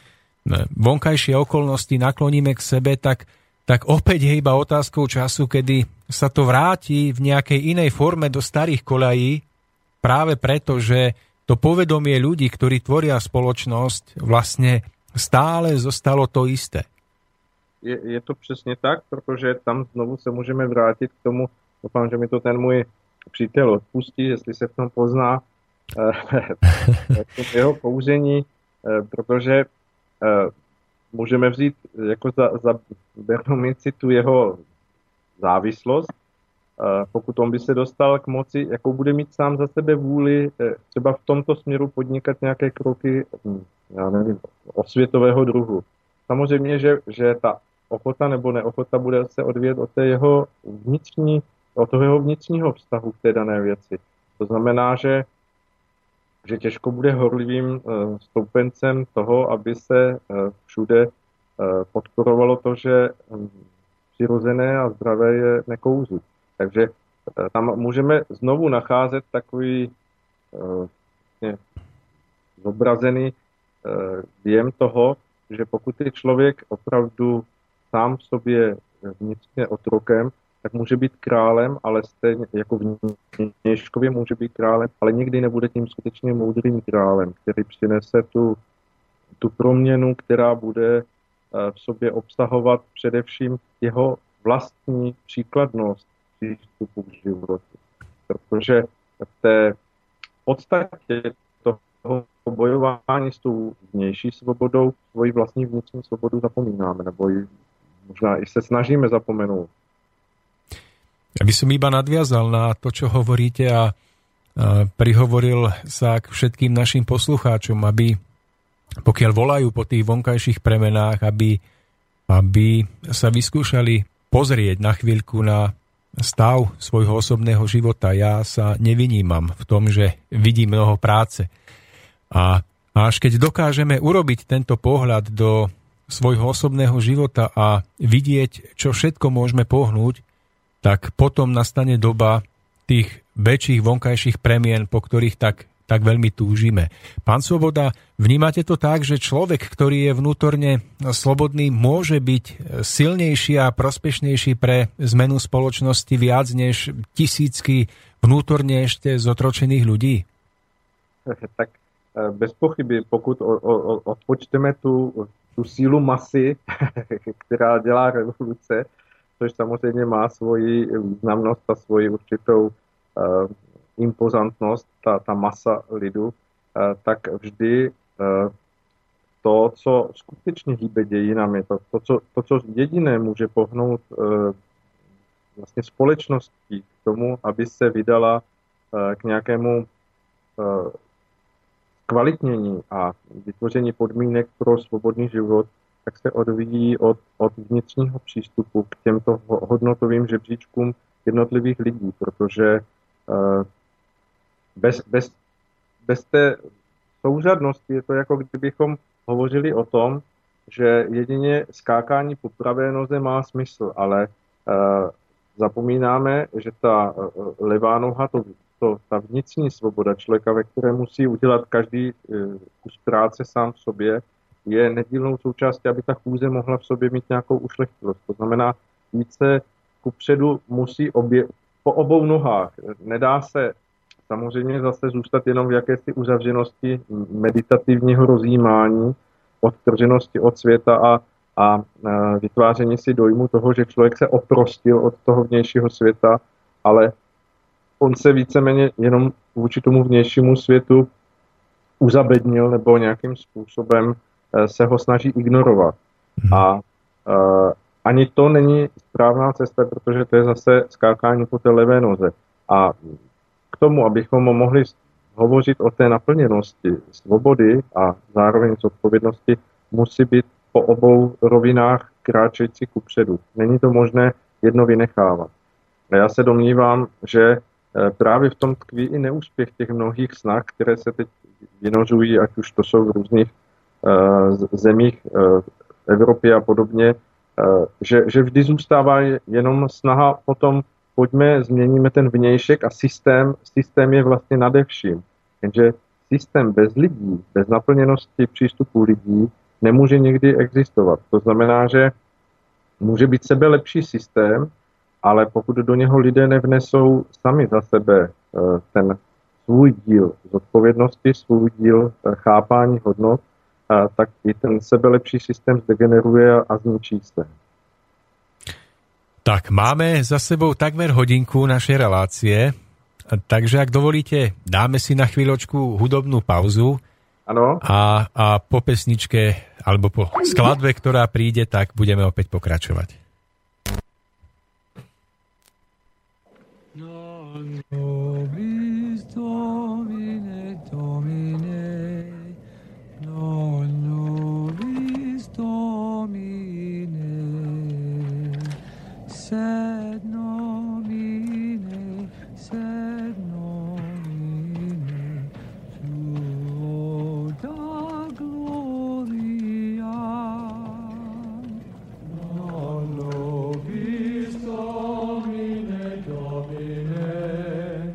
vonkajšie okolnosti nakloníme k sebe, tak, tak opäť je iba otázkou času, kedy sa to vráti v nejakej inej forme do starých koľají, práve preto, že to povedomie ľudí, ktorí tvoria spoločnosť, vlastne stále zostalo to isté. Je, je to přesně tak, protože tam znovu se můžeme vrátit k tomu, doufám, že mi to ten můj přítel odpustí, jestli se v tom pozná v jeho použení, protože můžeme vzít jako za, za Bernomici tu jeho závislost, pokud on by se dostal k moci, jakou bude mít sám za sebe vůli třeba v tomto směru podnikat nějaké kroky, já nevím, osvětového druhu. Samozřejmě, že, že ta ochota nebo neochota bude se odvíjet od, té jeho vnitřní, od toho jeho vnitřního vztahu k té dané věci. To znamená, že, že těžko bude horlivým stoupencem toho, aby se všude podporovalo to, že přirozené a zdravé je nekouřit. Takže tam můžeme znovu nacházet takový ne, zobrazený věm toho, že pokud je člověk opravdu sám v sobě vnitřně otrokem, tak může být králem, ale stejně jako v vnějškově může být králem, ale nikdy nebude tím skutečně moudrým králem, který přinese tu, tu proměnu, která bude v sobě obsahovat především jeho vlastní příkladnost přístupu k životu. Protože v té podstatě toho bojování s tou vnější svobodou, svoji vlastní vnitřní svobodu zapomínáme, nebo ji možná i se snažíme zapomenout. Ja by som iba nadviazal na to, čo hovoríte a prihovoril sa k všetkým našim poslucháčom, aby pokiaľ volajú po tých vonkajších premenách, aby, aby sa vyskúšali pozrieť na chvíľku na stav svojho osobného života. Ja sa nevinímam v tom, že vidím mnoho práce. A až keď dokážeme urobiť tento pohľad do svojho osobného života a vidieť, čo všetko môžeme pohnúť, tak potom nastane doba tých väčších vonkajších premien, po ktorých tak, tak veľmi túžime. Pán Svoboda, vnímate to tak, že človek, ktorý je vnútorne slobodný, môže byť silnejší a prospešnejší pre zmenu spoločnosti viac než tisícky vnútorne ešte zotročených ľudí? Tak bez pochyby, pokud odpočteme tu, tu sílu masy, která dělá revoluce, což samozřejmě má svoji významnost a svoji určitou impozantnost, ta, ta masa lidu, tak vždy to, co skutečně hýbe dějinami, to, to, co, to, co jediné může pohnout vlastně společností k tomu, aby se vydala k nějakému kvalitnění a vytvoření podmínek pro svobodný život, tak se odvíjí od, od vnitřního přístupu k těmto hodnotovým žebříčkům jednotlivých lidí, protože bez, bez, bez té souřadnosti je to, jako kdybychom hovořili o tom, že jedině skákání po pravé noze má smysl, ale zapomínáme, že ta levá noha, to, to, ta vnitřní svoboda člověka, ve které musí udělat každý kus práce sám v sobě, je nedílnou součástí, aby ta chůze mohla v sobě mít nějakou ušlechtilost. To znamená, více kupředu musí obě, po obou nohách. Nedá se samozřejmě zase zůstat jenom v jakési uzavřenosti meditativního rozjímání, odtrženosti od světa a, a vytváření si dojmu toho, že člověk se oprostil od toho vnějšího světa, ale on se víceméně jenom vůči tomu vnějšímu světu uzabednil nebo nějakým způsobem se ho snaží ignorovat. A e, ani to není správná cesta, protože to je zase skákání po té levé noze. A k tomu, abychom mohli hovořit o té naplněnosti svobody a zároveň zodpovědnosti, musí být po obou rovinách kráčející kupředu. Není to možné jedno vynechávat. A já se domnívám, že právě v tom tkví i neúspěch těch mnohých snah, které se teď vynořují, ať už to jsou v různých zemích Evropy a podobně, že, že vždy zůstává jenom snaha potom, pojďme, změníme ten vnějšek a systém, systém je vlastně nade vším. Takže systém bez lidí, bez naplněnosti přístupu lidí nemůže nikdy existovat. To znamená, že může být sebelepší systém, ale pokud do něho lidé nevnesou sami za sebe ten svůj díl zodpovědnosti, svůj díl chápání hodnot, tak i ten sebelepší systém zdegeneruje a zničí se. Tak máme za sebou takmer hodinku našej relácie, takže ak dovolíte, dáme si na chvíľočku hudobnú pauzu. Áno. A, a po pesničke, alebo po skladbe, ktorá príde, tak budeme opäť pokračovať. Nobis Domine, Domine, nobis Domine, sed nomine, sed nomine, tuo gloria. Non nobis Domine, Domine,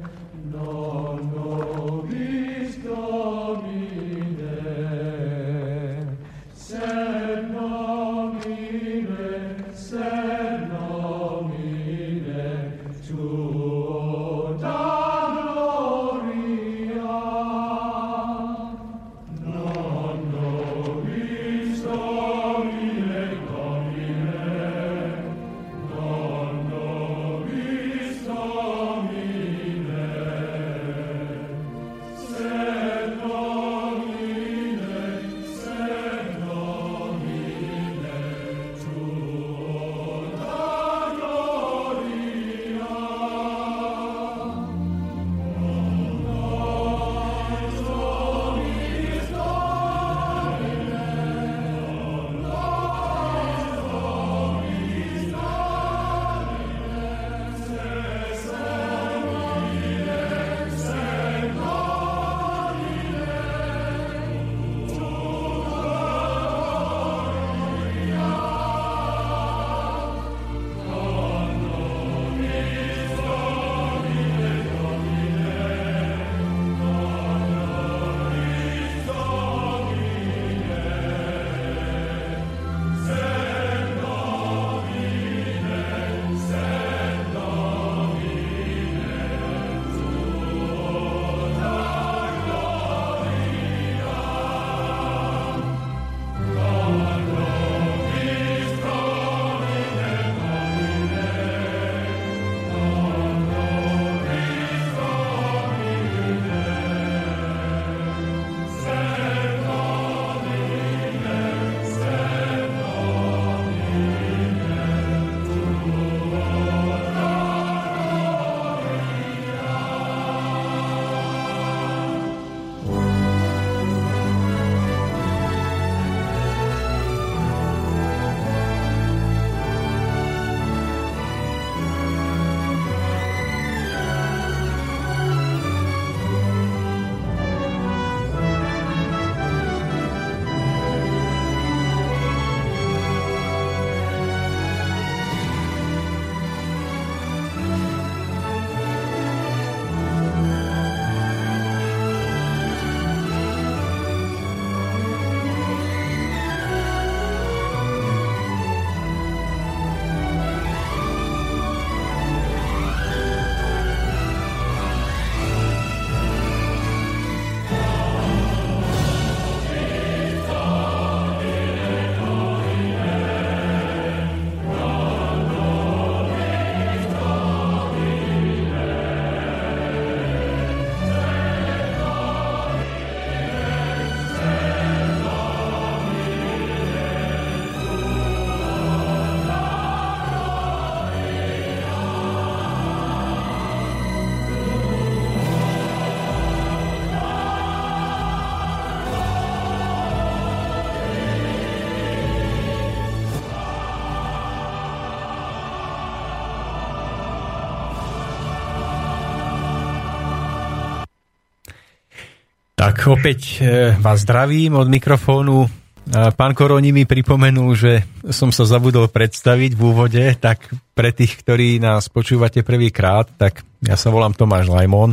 Tak, opäť vás zdravím od mikrofónu. Pán Koroni mi pripomenul, že som sa zabudol predstaviť v úvode, tak pre tých, ktorí nás počúvate prvýkrát, tak ja sa volám Tomáš Lajmon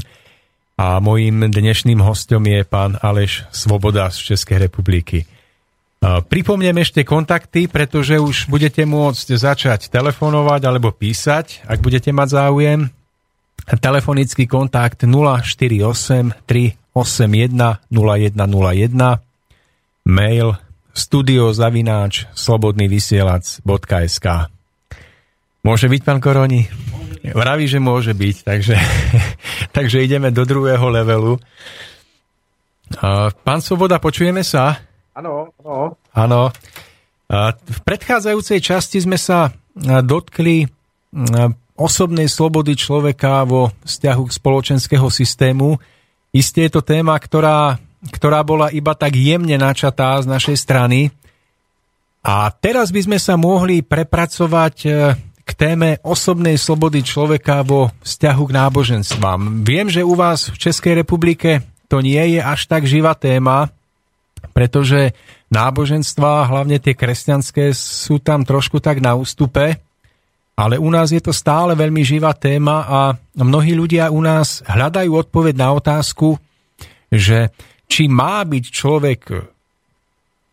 a mojím dnešným hostom je pán Aleš Svoboda z Českej republiky. Pripomnem ešte kontakty, pretože už budete môcť začať telefonovať alebo písať, ak budete mať záujem. Telefonický kontakt nula štyri osem tri osem jeden nula jeden nula jeden, mail studio zavináč slobodný vysielač bodka es ká. Môže byť, pán Koroni? Vraví, že môže byť, takže, takže ideme do druhého levelu. Pán Svoboda, počujeme sa? Áno. Áno. Áno. V predchádzajúcej časti sme sa dotkli osobnej slobody človeka vo vzťahu k spoločenského systému. Isté je to téma, ktorá ktorá bola iba tak jemne načatá z našej strany. A teraz by sme sa mohli prepracovať k téme osobnej slobody človeka vo vzťahu k náboženstvám. Viem, že u vás v Českej republike to nie je až tak živá téma, pretože náboženstvá, hlavne tie kresťanské, sú tam trošku tak na ústupe, ale u nás je to stále veľmi živá téma a mnohí ľudia u nás hľadajú odpoveď na otázku, že či má byť človek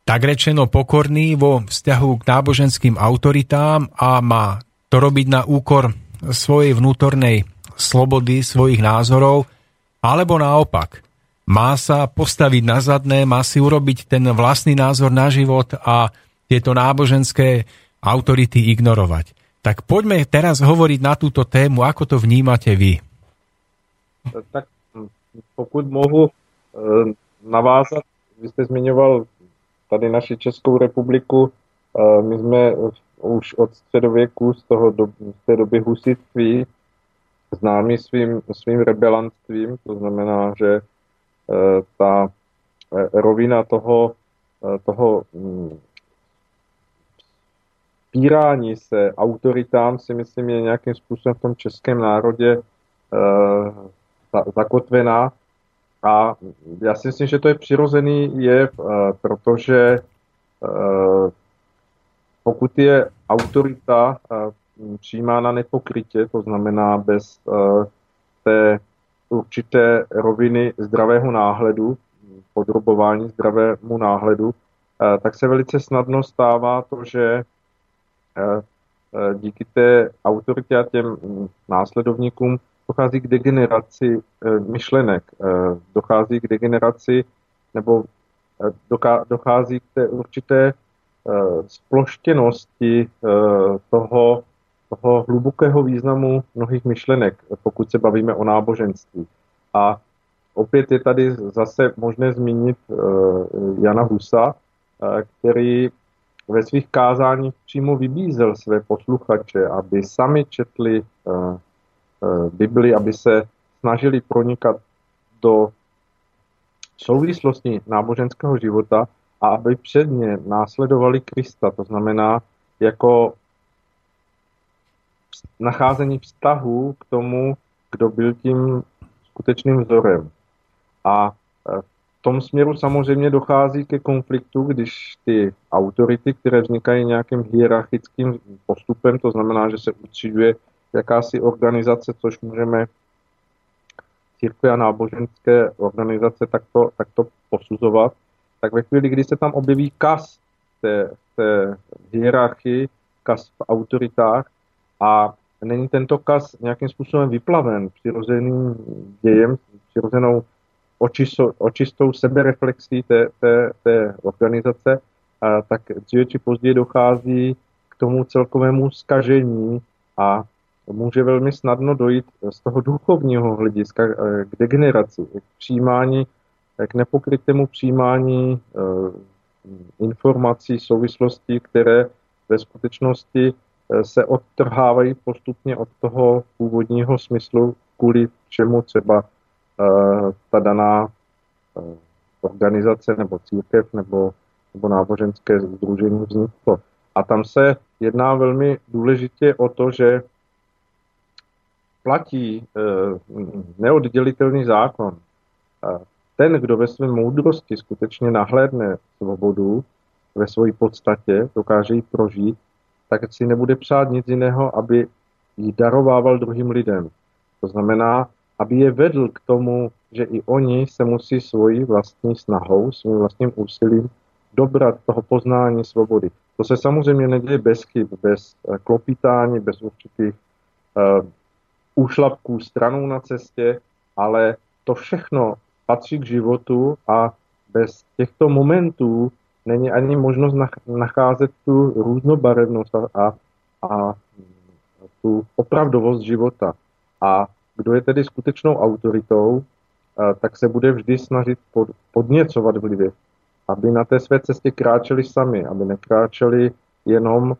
tak rečeno pokorný vo vzťahu k náboženským autoritám a má to robiť na úkor svojej vnútornej slobody, svojich názorov, alebo naopak, má sa postaviť na zadné, má si urobiť ten vlastný názor na život a tieto náboženské autority ignorovať. Tak poďme teraz hovoriť na túto tému, ako to vnímate vy. Tak pokud mohu navázat, vy jste zmiňoval tady naši Českou republiku, my jsme už od středověku z, toho do, z té doby husitství známi svým, svým rebelantstvím, to znamená, že ta rovina toho, toho pírání se autoritám si myslím je nějakým způsobem v tom českém národě zakotvená. A já si myslím, že to je přirozený jev, protože pokud je autorita přijímána nepokrytě, to znamená bez té určité roviny zdravého náhledu, podrobování zdravému náhledu, tak se velice snadno stává to, že díky té autoritě a těm následovníkům dochází k degeneraci myšlenek, dochází k degeneraci nebo dochází k té určité sploštěnosti toho, toho hlubokého významu mnohých myšlenek, pokud se bavíme o náboženství. A opět je tady zase možné zmínit Jana Husa, který ve svých kázáních přímo vybízel své posluchače, aby sami četli Bibli, aby se snažili pronikat do souvislosti náboženského života a aby předně následovali Krista, to znamená jako nacházení vztahu k tomu, kdo byl tím skutečným vzorem. A v tom směru samozřejmě dochází ke konfliktu, když ty autority, které vznikají nějakým hierarchickým postupem, to znamená, že se utříduje jakási organizace, což můžeme církve a náboženské organizace takto, takto posuzovat, tak ve chvíli, kdy se tam objeví kaz té, té hierarchii, kaz v autoritách a není tento kaz nějakým způsobem vyplaven přirozeným dějem, přirozenou očiso, očistou sebereflexí té, té, té organizace, a tak dříve či později dochází k tomu celkovému zkažení a může velmi snadno dojít z toho duchovního hlediska k degeneraci, k přijímání, k nepokrytému přijímání informací, souvislostí, které ve skutečnosti se odtrhávají postupně od toho původního smyslu, kvůli čemu třeba ta daná organizace nebo církev nebo, nebo náboženské sdružení vzniklo. A tam se jedná velmi důležitě o to, že platí e, neoddělitelný zákon. E, ten, kdo ve své moudrosti skutečně nahlédne svobodu ve své podstatě, dokáže ji prožít, tak si nebude přát nic jiného, aby ji darovával druhým lidem. To znamená, aby je vedl k tomu, že i oni se musí svojí vlastní snahou, svým vlastním úsilím dobrat toho poznání svobody. To se samozřejmě neděje bez chyb, bez klopítání, bez určitých uh, úšlapků stranou na cestě, ale to všechno patří k životu a bez těchto momentů není ani možnost nacházet tu různobarevnost a, a, a tu opravdovost života. A kdo je tedy skutečnou autoritou, tak se bude vždy snažit pod, podněcovat vlivy, aby na té své cestě kráčeli sami, aby nekráčeli jenom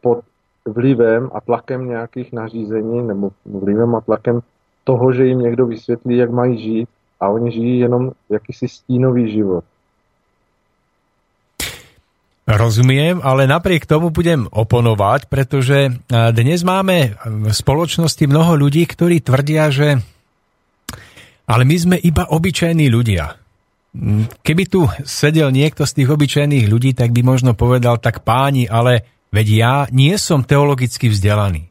pod vlivem a tlakem nějakých nařízení nebo vlivem a tlakem toho, že jim někdo vysvětlí, jak mají žít, a oni žijí jenom jakýsi stínový život. Rozumiem, ale napriek tomu budem oponovať, pretože dnes máme v spoločnosti mnoho ľudí, ktorí tvrdia, že ale my sme iba obyčajní ľudia. Keby tu sedel niekto z tých obyčajných ľudí, tak by možno povedal, tak páni, ale veď ja nie som teologicky vzdelaný.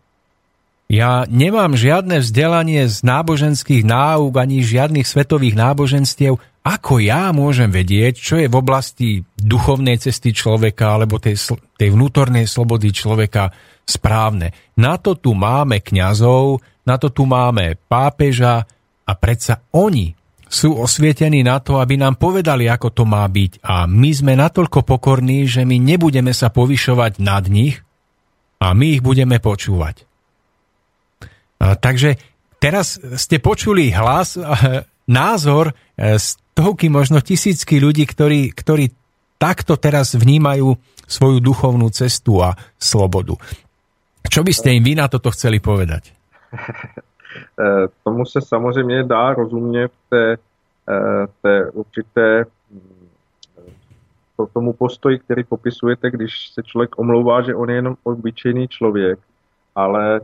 Ja nemám žiadne vzdelanie z náboženských náuk ani žiadnych svetových náboženstiev. Ako ja môžem vedieť, čo je v oblasti duchovnej cesty človeka alebo tej, tej vnútornej slobody človeka správne? Na to tu máme kňazov, na to tu máme pápeža a predsa oni sú osvietení na to, aby nám povedali, ako to má byť. A my sme natoľko pokorní, že my nebudeme sa povyšovať nad nich a my ich budeme počúvať. A takže teraz ste počuli hlas, názor stovky, možno tisícky ľudí, ktorí, ktorí takto teraz vnímajú svoju duchovnú cestu a slobodu. Čo by ste im vy na toto chceli povedať? Tomu se samozřejmě dá rozumět té, té určité tomu postoji, který popisujete, když se člověk omlouvá, že on je jenom obyčejný člověk, ale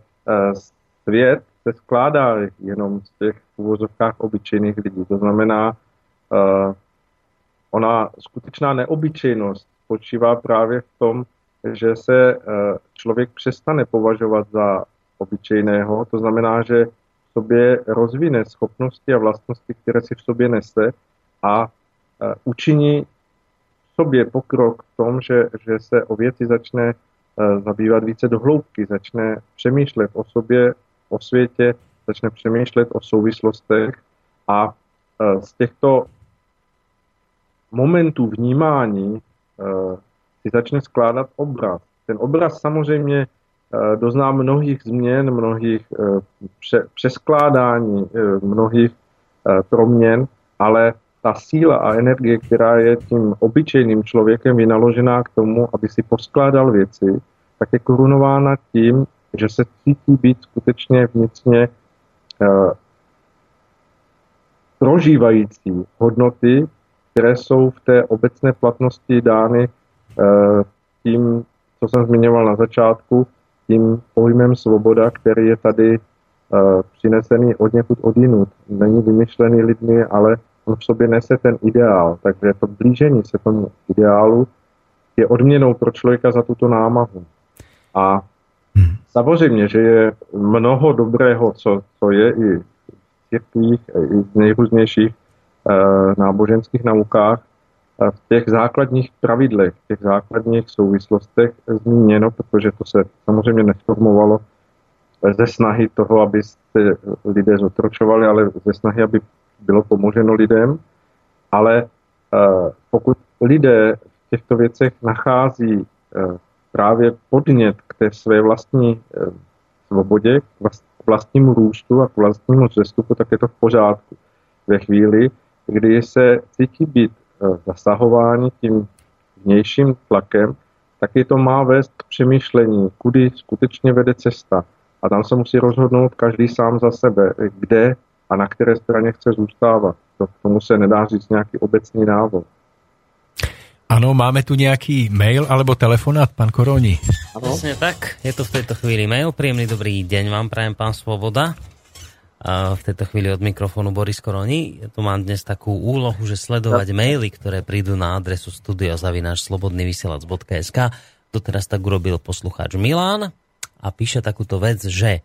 svět se skládá jenom z těch úvozovkách obyčejných lidí. To znamená, uh, ona skutečná neobyčejnost spočívá právě v tom, že se uh, člověk přestane považovat za obyčejného. To znamená, že v sobě rozvine schopnosti a vlastnosti, které si v sobě nese a uh, učiní v sobě pokrok v tom, že, že se o věci začne uh, zabývat více do hloubky, začne přemýšlet o sobě, o světě, začne přemýšlet o souvislostech a e, z těchto momentů vnímání e, si začne skládat obraz. Ten obraz samozřejmě e, dozná mnohých změn, mnohých e, pře, přeskládání, e, mnohých e, proměn, ale ta síla a energie, která je tím obyčejným člověkem vynaložená k tomu, aby si poskládal věci, tak je korunována tím, že se cítí být skutečně vnitřně eh, prožívající hodnoty, které jsou v té obecné platnosti dány eh, tím, co jsem zmiňoval na začátku, tím pojmem svoboda, který je tady eh, přinesený od někud odjinud. Není vymyšlený lidmi, ale on v sobě nese ten ideál. Takže to blížení se tomu ideálu je odměnou pro člověka za tuto námahu. A Hmm. samozřejmě, že je mnoho dobrého, co, co je i v církvích, i v nejrůznějších e, náboženských naukách, v těch základních pravidlech, v těch základních souvislostech zmíněno, protože to se samozřejmě nesformovalo ze snahy toho, aby se lidé zotročovali, ale ze snahy, aby bylo pomoženo lidem. Ale e, pokud lidé v těchto věcech nachází e, právě podnět k té své vlastní e, svobodě, k vlastnímu růstu a k vlastnímu vzestupu, tak je to v pořádku. Ve chvíli, kdy se cítí být e, zasahování tím vnějším tlakem, taky to má vést k přemýšlení, kudy skutečně vede cesta. A tam se musí rozhodnout každý sám za sebe, kde a na které straně chce zůstávat. To, k tomu se nedá říct nějaký obecný návod. Áno, máme tu nejaký mail alebo telefonát, pán Koroni. Presne tak, je to v tejto chvíli mail. Príjemný dobrý deň vám prajem, pán Svoboda. v tejto chvíli od mikrofónu Boris Koroni. Tu mám dnes takú úlohu, že sledovať maily, ktoré prídu na adresu studio zavináč slobodný vysielač bodka es ká. To teraz tak urobil poslucháč Milan a píše takúto vec, že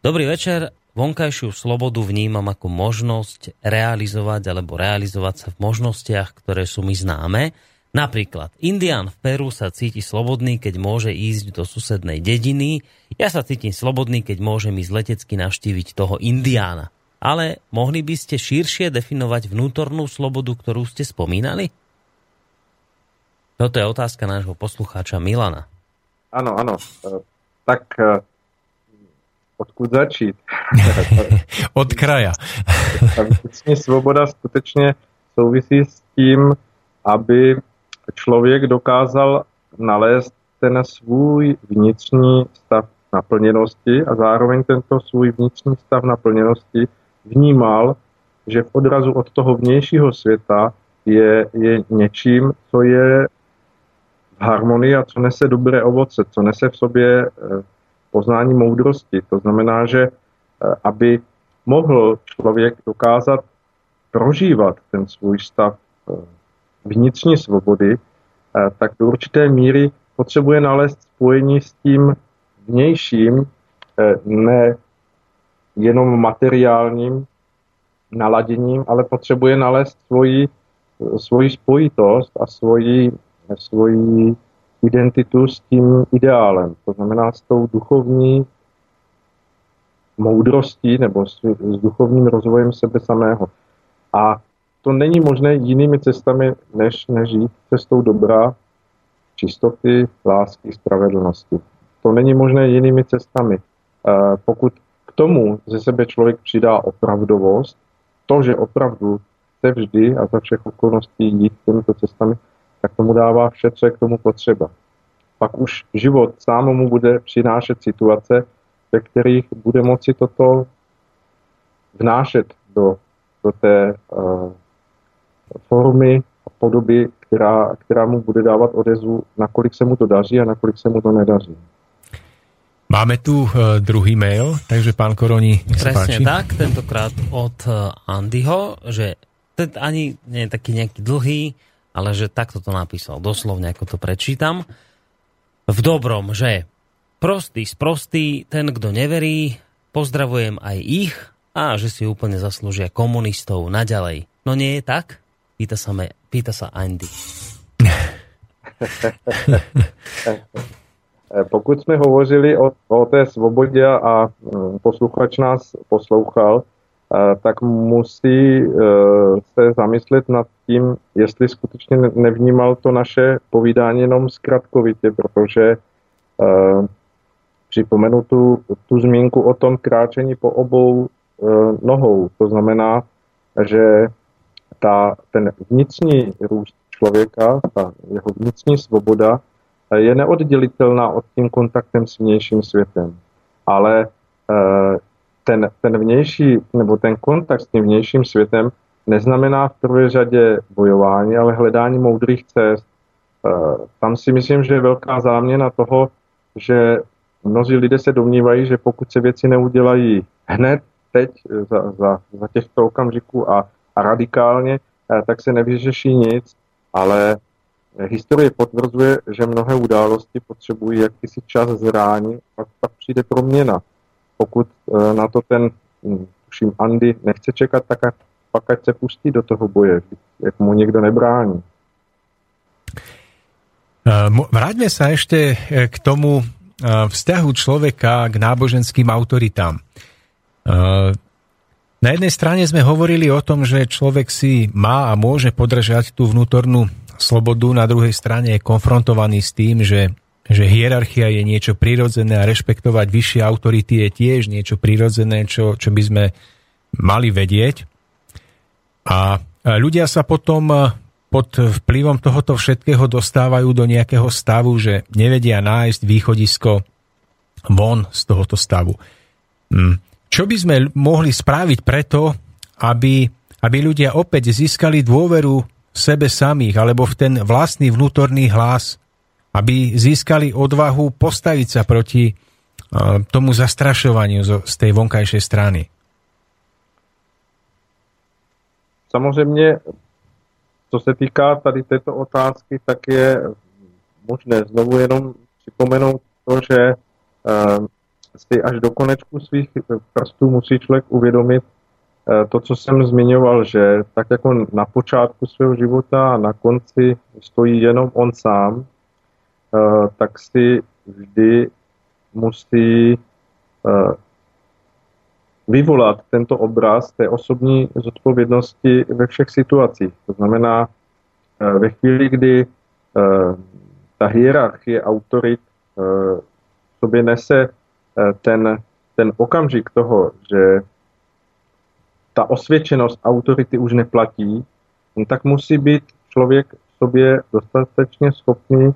dobrý večer, vonkajšiu slobodu vnímam ako možnosť realizovať alebo realizovať sa v možnostiach, ktoré sú mi známe. Napríklad, Indián v Peru sa cíti slobodný, keď môže ísť do susednej dediny. Ja sa cítim slobodný, keď môžem ísť letecky navštíviť toho Indiána. Ale mohli by ste širšie definovať vnútornú slobodu, ktorú ste spomínali? Toto je otázka nášho poslucháča Milana. Áno, áno. Tak odkud začít? Od kraja. Svoboda skutečne souvisí s tím, aby člověk dokázal nalézt ten svůj vnitřní stav naplněnosti a zároveň tento svůj vnitřní stav naplněnosti vnímal, že v odrazu od toho vnějšího světa je, je něčím, co je v harmonii a co nese dobré ovoce, co nese v sobě poznání moudrosti. To znamená, že aby mohl člověk dokázat prožívat ten svůj stav vnitřní svobody, tak do určité míry potřebuje nalézt spojení s tím vnějším, ne jenom materiálním naladěním, ale potřebuje nalézt svoji, svoji spojitost a svoji, svoji identitu s tím ideálem. To znamená s tou duchovní moudrostí nebo s, s duchovním rozvojem sebe samého. A to není možné jinými cestami, než, než jít cestou dobra, čistoty, lásky, spravedlnosti. To není možné jinými cestami. E, pokud k tomu ze sebe člověk přidá opravdovost, to, že opravdu chce vždy a za všech okolností jít těmito cestami, tak tomu dává vše, co je k tomu potřeba. Pak už život sám mu bude přinášet situace, ve kterých bude moci toto vnášet do, do té e, formy a podoby, která, která mu bude dávat odezvu, nakolik se mu to daří a nakolik se mu to nedaří. Máme tu uh, druhý mail, takže pán Koroni, nech sa páči. Presne tak, tentokrát od uh, Andyho, že ten ani nie je taký nejaký dlhý, ale že takto to napísal, doslovne ako to prečítam. V dobrom, že prostý, sprostý, ten, kto neverí, pozdravujem aj ich a že si úplne zaslúžia komunistov naďalej. No nie je tak? Pýta sa, me, pýta sa Andy. Pokud jsme hovořili o, o té svobodě a posluchač nás poslouchal, tak musí se zamyslet nad tím, jestli skutečně nevnímal to naše povídání jenom zkratkovitě, protože připomenu tu, tu zmínku o tom kráčení po obou nohou. To znamená, že Ta, ten vnitřní růst člověka, ta jeho vnitřní svoboda je neoddělitelná od tím kontaktem s vnějším světem. Ale e, ten, ten vnější, nebo ten kontakt s tím vnějším světem neznamená v prvé řadě bojování, ale hledání moudrých cest. E, tam si myslím, že je velká záměna toho, že mnozí lidé se domnívají, že pokud se věci neudělají hned, teď, za, za, za těchto okamžiků a a radikálně, tak se nevyřeší nic, ale historie potvrzuje, že mnohé události potřebují jakýsi čas zrání, pak, pak přijde proměna. Pokud na to ten, tuším, Andy nechce čekat, tak pak ať se pustí do toho boje, jak mu někdo nebrání. Vráťme sa ešte k tomu vzťahu človeka k náboženským autoritám. Na jednej strane sme hovorili o tom, že človek si má a môže podržať tú vnútornú slobodu, na druhej strane je konfrontovaný s tým, že, že hierarchia je niečo prirodzené a rešpektovať vyššie autority je tiež niečo prirodzené, čo, čo by sme mali vedieť. A ľudia sa potom pod vplyvom tohoto všetkého dostávajú do nejakého stavu, že nevedia nájsť východisko von z tohoto stavu. Hm. Čo by sme mohli spraviť preto, aby, aby ľudia opäť získali dôveru v sebe samých alebo v ten vlastný vnútorný hlas, aby získali odvahu postaviť sa proti uh, tomu zastrašovaniu z, z tej vonkajšej strany? Samozřejmě, co se týká tady této otázky, tak je možné znovu jenom připomenout to, že si až do konečku svých prstů musí člověk uvědomit to, co jsem zmiňoval, že tak jako na počátku svého života a na konci stojí jenom on sám, tak si vždy musí vyvolat tento obraz té osobní zodpovědnosti ve všech situacích. To znamená, ve chvíli, kdy ta hierarchie autorit v sobě nese ten, ten okamžik toho, že ta osvědčenost autority už neplatí, tak musí být člověk v sobě dostatečně schopný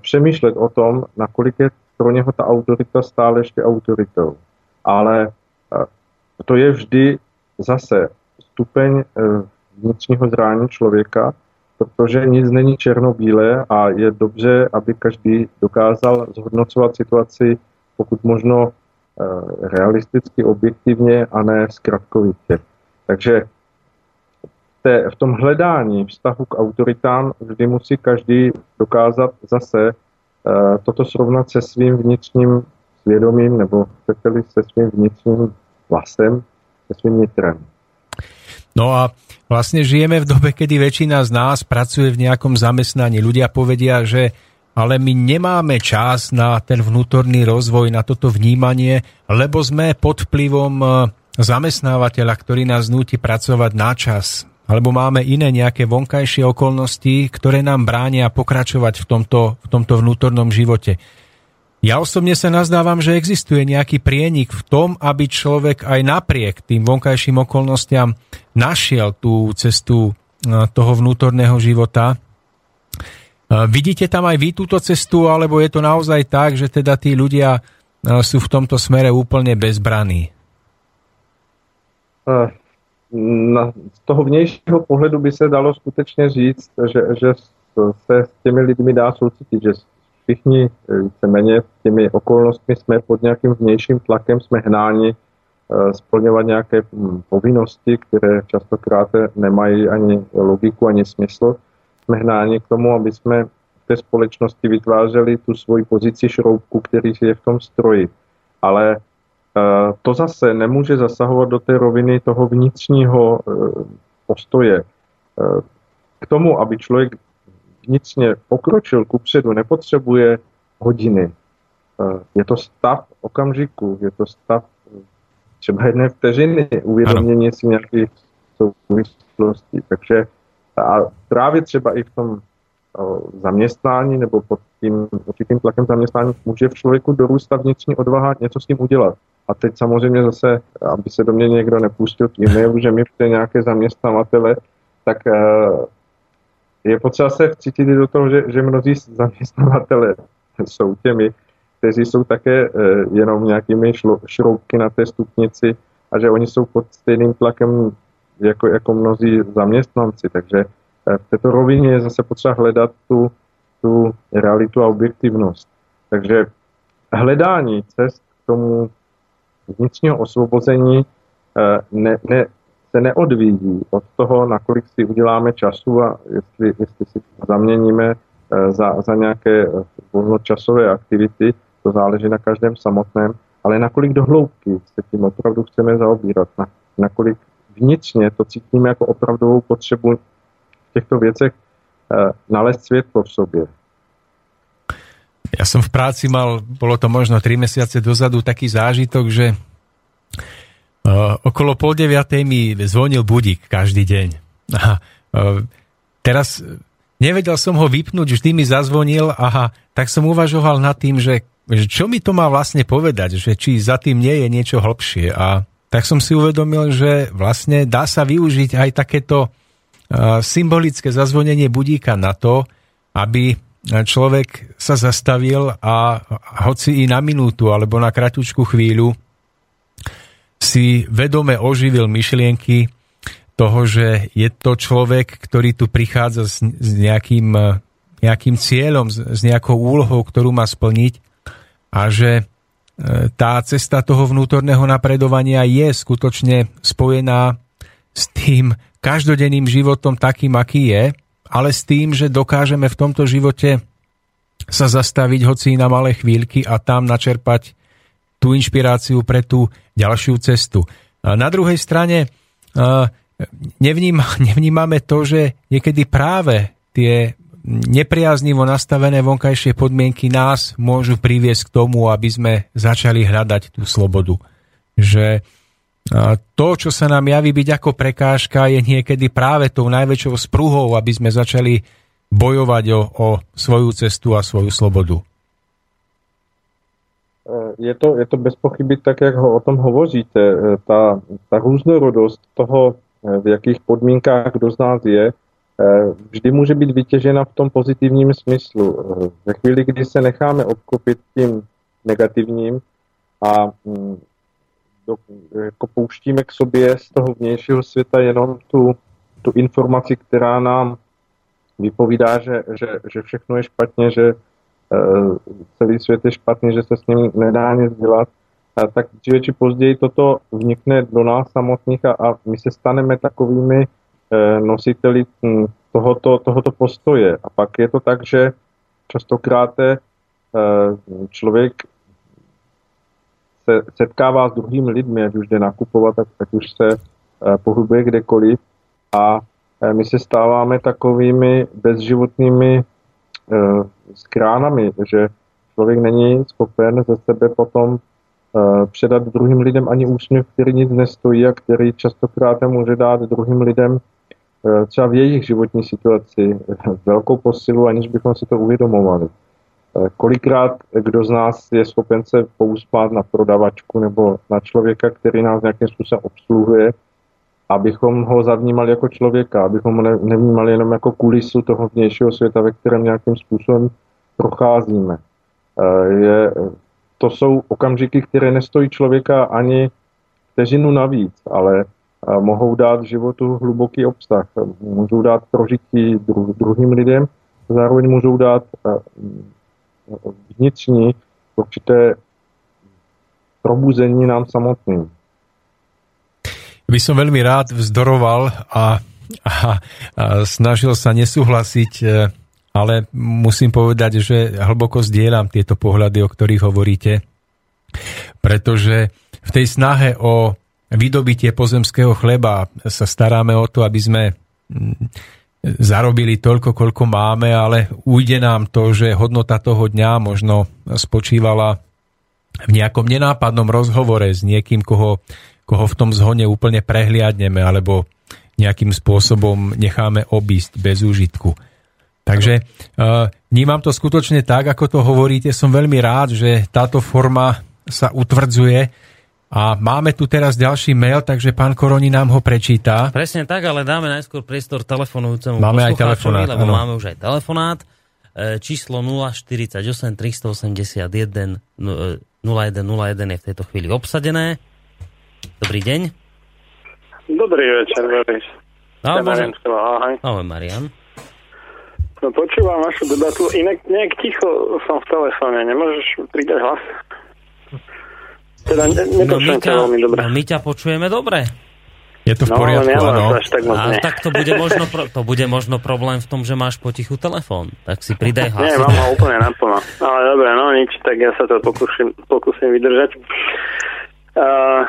přemýšlet o tom, nakolik je pro něho ta autorita stále ještě autoritou. Ale to je vždy zase stupeň vnitřního zrání člověka, protože nic není černobílé a je dobře, aby každý dokázal zhodnocovat situaci pokud možno realisticky, objektivně a ne zkratkovitě. Takže v tom hledání vztahu k autoritám vždy musí každý dokázat zase toto srovnat se svým vnitřním svědomím nebo chcete-li se svým vnitřním vlastem, se svým nitrem. No a vlastne žijeme v dobe, kedy väčšina z nás pracuje v nejakom zamestnaní. Ľudia povedia, že ale my nemáme čas na ten vnútorný rozvoj, na toto vnímanie, lebo sme pod vplyvom zamestnávateľa, ktorý nás núti pracovať na čas. Alebo máme iné nejaké vonkajšie okolnosti, ktoré nám bránia pokračovať v tomto, v tomto vnútornom živote. Ja osobne sa nazdávam, že existuje nejaký prienik v tom, aby človek aj napriek tým vonkajším okolnostiam našiel tú cestu toho vnútorného života. Vidíte tam aj vy túto cestu, alebo je to naozaj tak, že teda tí ľudia sú v tomto smere úplne bezbraní? Z toho vnějšího pohledu by se dalo skutečne říct, že, že se s těmi lidmi dá soucítiť, že všichni víceméně těmi okolnostmi jsme pod nějakým vnějším tlakem, jsme hnáni splňovat nějaké povinnosti, které častokrát nemají ani logiku, ani smysl. Jsme hnáni k tomu, aby jsme v té společnosti vytvářeli tu svoji pozici šroubku, který je v tom stroji. Ale to zase nemůže zasahovat do té roviny toho vnitřního postoje. K tomu, aby člověk vnitřně pokročil kupředu, nepotřebuje hodiny. Je to stav okamžiku, je to stav třeba jedné vteřiny, uvědomění si nějakých souvislostí. Takže a právě třeba i v tom zaměstnání nebo pod tím určitým tlakem zaměstnání může v člověku dorůstat vnitřní odvaha něco s tím udělat. A teď samozřejmě zase, aby se do mě někdo nepustil k e-mailu, že mi přijde nějaké zaměstnavatele, tak je potřeba se vcítit do toho, že, že mnozí zaměstnavatele jsou těmi, kteří jsou také e, jenom nějakými šlo, šroubky na té stupnici a že oni jsou pod stejným tlakem jako, jako mnozí zaměstnanci. Takže e, v této rovině je zase potřeba hledat tu, tu realitu a objektivnost. Takže hledání cest k tomu vnitřního osvobození e, ne, ne, se neodvíjí od toho, nakolik si uděláme času a jestli, jestli si zaměníme za, za nějaké volnočasové aktivity, to záleží na každém samotném, ale nakolik do hloubky se tím opravdu chceme zaobírat, na, nakolik vnitřně to cítíme jako opravdovou potřebu v těchto věcech nalézt světlo v sobě. Ja som v práci mal, bolo to možno tri mesiace dozadu, taký zážitok, že okolo pol deviatej mi zvonil budík každý deň. Aha. Teraz nevedel som ho vypnúť, vždy mi zazvonil, aha, tak som uvažoval nad tým, že, že čo mi to má vlastne povedať, že či za tým nie je niečo hlbšie. A tak som si uvedomil, že vlastne dá sa využiť aj takéto symbolické zazvonenie budíka na to, aby človek sa zastavil a hoci i na minútu alebo na kratučku chvíľu si vedome oživil myšlienky toho, že je to človek, ktorý tu prichádza s nejakým, nejakým cieľom, s nejakou úlohou, ktorú má splniť a že tá cesta toho vnútorného napredovania je skutočne spojená s tým, každodenným životom takým, aký je, ale s tým, že dokážeme v tomto živote sa zastaviť hoci na malé chvíľky a tam načerpať tú inšpiráciu pre tú ďalšiu cestu. A na druhej strane nevníma, nevnímame to, že niekedy práve tie nepriaznivo nastavené vonkajšie podmienky nás môžu priviesť k tomu, aby sme začali hľadať tú slobodu. Že to, čo sa nám javí byť ako prekážka, je niekedy práve tou najväčšou spruhou, aby sme začali bojovať o, o svoju cestu a svoju slobodu. Je to, je to bez pochyby tak, jak ho o tom hovoříte. Ta, ta různorodost toho, v jakých podmínkách kdo z nás je, vždy může být vytěžena v tom pozitivním smyslu. Ve chvíli, kdy se necháme obklopit tím negativním a do, jako pouštíme k sobě z toho vnějšího světa jenom tu, tu informaci, která nám vypovídá, že, že, že všechno je špatně, že celý svět je špatný, že se s ním nedá nic dělat, a tak dříve či později toto vnikne do nás samotných a, a my se staneme takovými e, nositeli tohoto, tohoto postoje. A pak je to tak, že častokrát e, člověk se setkává s druhými lidmi, ať už jde nakupovat, tak, tak už se e, pohybuje kdekoliv a e, my se stáváme takovými bezživotnými s kránami, že člověk není schopen ze sebe potom předat druhým lidem ani úsměv, který nic nestojí a který častokrát může dát druhým lidem třeba v jejich životní situaci velkou posilu, aniž bychom si to uvědomovali. Kolikrát kdo z nás je schopen se pouspát na prodavačku nebo na člověka, který nás nějakým způsobem obsluhuje, abychom ho zavnímali jako člověka, abychom ho nevnímali jenom jako kulisu toho vnějšího světa, ve kterém nějakým způsobem procházíme. Je, to jsou okamžiky, které nestojí člověka ani vteřinu navíc, ale mohou dát životu hluboký obsah, můžou dát prožití dru, druhým lidem, zároveň můžou dát vnitřní určité probuzení nám samotným. By som veľmi rád vzdoroval a, a, a snažil sa nesúhlasiť, ale musím povedať, že hlboko zdieľam tieto pohľady, o ktorých hovoríte, pretože v tej snahe o vydobitie pozemského chleba sa staráme o to, aby sme zarobili toľko, koľko máme, ale ujde nám to, že hodnota toho dňa možno spočívala v nejakom nenápadnom rozhovore s niekým, koho koho v tom zhone úplne prehliadneme alebo nejakým spôsobom necháme obísť bez úžitku. Takže vnímam to skutočne tak, ako to hovoríte. Som veľmi rád, že táto forma sa utvrdzuje a máme tu teraz ďalší mail, takže pán Koroni nám ho prečíta. Presne tak, ale dáme najskôr priestor telefonujúcemu máme poslucháčovi, lebo áno. Máme už aj telefonát. Číslo nula štyridsaťosem tristoosemdesiatjeden nula jeden nula jeden je v tejto chvíli obsadené. Dobrý deň. Dobrý večer, Boris. No, Marian. Ahoj, Marian. No, počúvam vašu debatu. Inak nejak ticho som v telefóne. Nemôžeš pridať hlas? Teda ne- nepočujem no, ťa veľmi dobre. No, my ťa počujeme dobre. Je to v poriadku, no, áno. Až tak, a, tak to bude, možno pro, to bude možno problém v tom, že máš potichu telefón. Tak si pridaj hlas. Nie, mám ho úplne naplno. Ale dobre, no nič, tak ja sa to pokúsim, pokúsim vydržať. Uh,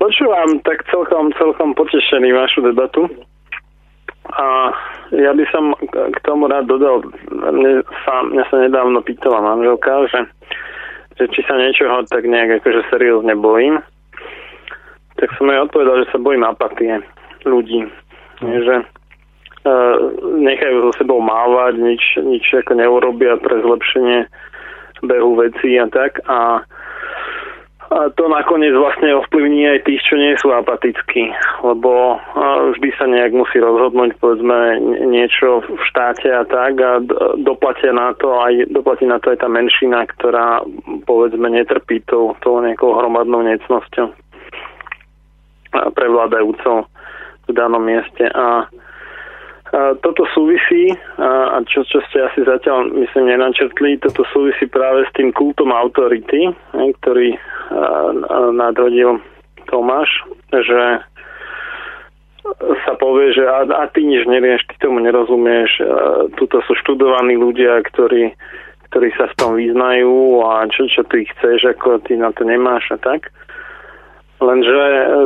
počúvam tak celkom, celkom potešený vašu debatu a ja by som k tomu rád dodal, mne sa, mne sa nedávno pýtala manželka, že, že či sa niečoho tak nejak akože seriózne bojím, tak som jej odpovedal, že sa bojím apatie ľudí, že uh, nechajú so sebou mávať, nič, nič ako neurobia pre zlepšenie behu vecí a tak a A to nakoniec vlastne ovplyvní aj tých, čo nie sú apatickí, lebo vždy sa nejak musí rozhodnúť, povedzme, niečo v štáte a tak a doplatia na to aj, doplatí na to aj tá menšina, ktorá, povedzme, netrpí tou, tou nejakou hromadnou necnosťou prevládajúcou v danom mieste. A toto súvisí, a čo, čo ste asi zatiaľ, myslím, nenačrtli, toto súvisí práve s tým kultom autority, ktorý nadhodil Tomáš, že sa povie, že a, a ty nič nerieš, ty tomu nerozumieš. Tuto sú študovaní ľudia, ktorí, ktorí sa v tom vyznajú a čo, čo ty chceš, ako ty na to nemáš a tak. Lenže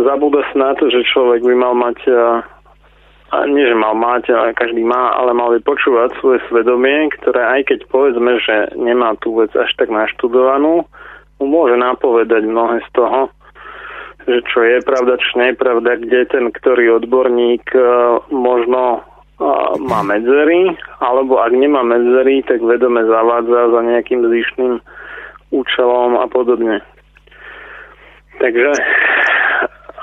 zabúda sa na to, že človek by mal mať, a nie že mal mať, ale každý má, ale mal by počúvať svoje svedomie, ktoré aj keď povedzme, že nemá tú vec až tak naštudovanú, mu môže napovedať mnohé z toho, že čo je pravda, čo nie je pravda, kde ten, ktorý odborník možno má medzery, alebo ak nemá medzery, tak vedome zavádza za nejakým zvyšným účelom a podobne. Takže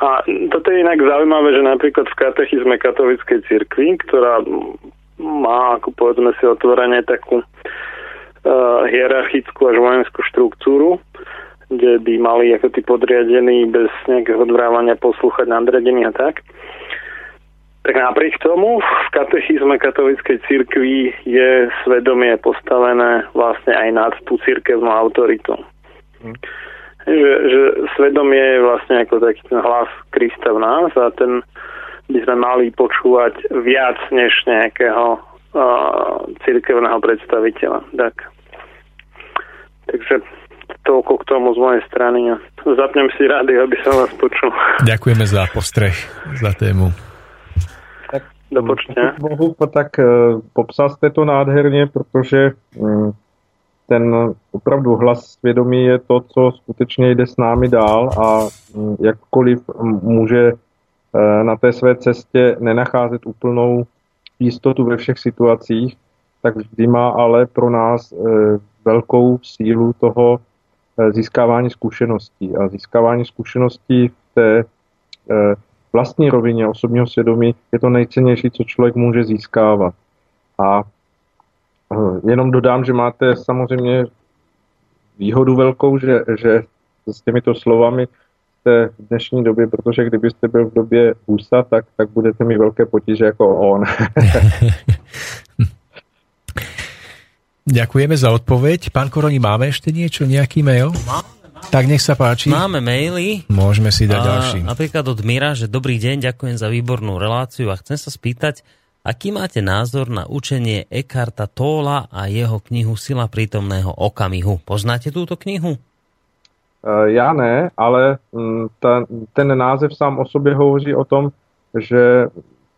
a toto je inak zaujímavé, že napríklad v katechizme katolíckej cirkvi, ktorá má, ako povedzme si otvorene, takú uh, hierarchickú až vojenskú štruktúru, kde by mali ako tí podriadení bez nejakého odvrávania poslúchať nadriadených a tak. Tak napriek tomu v katechizme katolíckej cirkvi je svedomie postavené vlastne aj nad tú cirkevnú autoritu. Hm. Že, že svedomie je vlastne ako taký ten hlas Krista v nás a ten by sme mali počúvať viac než nejakého uh, cirkevného predstaviteľa. Tak. Takže toľko k tomu z mojej strany. Zapnem si rádio, aby som vás počul. Ďakujeme za postreh, za tému. Tak, do počutia. Bohu, tak popsal ste to nádherně, protože ten opravdu hlas svědomí je to, co skutečně jde s námi dál a jakkoliv může na té své cestě nenacházet úplnou jistotu ve všech situacích, tak vždy má ale pro nás velkou sílu toho získávání zkušeností. A získávání zkušeností v té vlastní rovině osobního svědomí je to nejcennější, co člověk může získávat. A jenom dodám, že máte samozřejmě výhodu velkou, že, že s těmito slovami jste v dnešní době, protože kdybyste byl v době Husa, tak, tak budete mít velké potíže jako on. Ďakujeme za odpoveď. Pán Koroni, máme ešte niečo, nejaký mail? Máme, máme. Tak nech sa páči. Máme maily. Môžeme si dať ďalší. Napríklad od Mira, že dobrý deň, ďakujem za výbornú reláciu a chcem sa spýtať, aký máte názor na učenie Eckarta Tolla a jeho knihu Sila prítomného okamihu? Poznáte túto knihu? Ja ne, ale ten, ten název sám o sobě hovoří o tom, že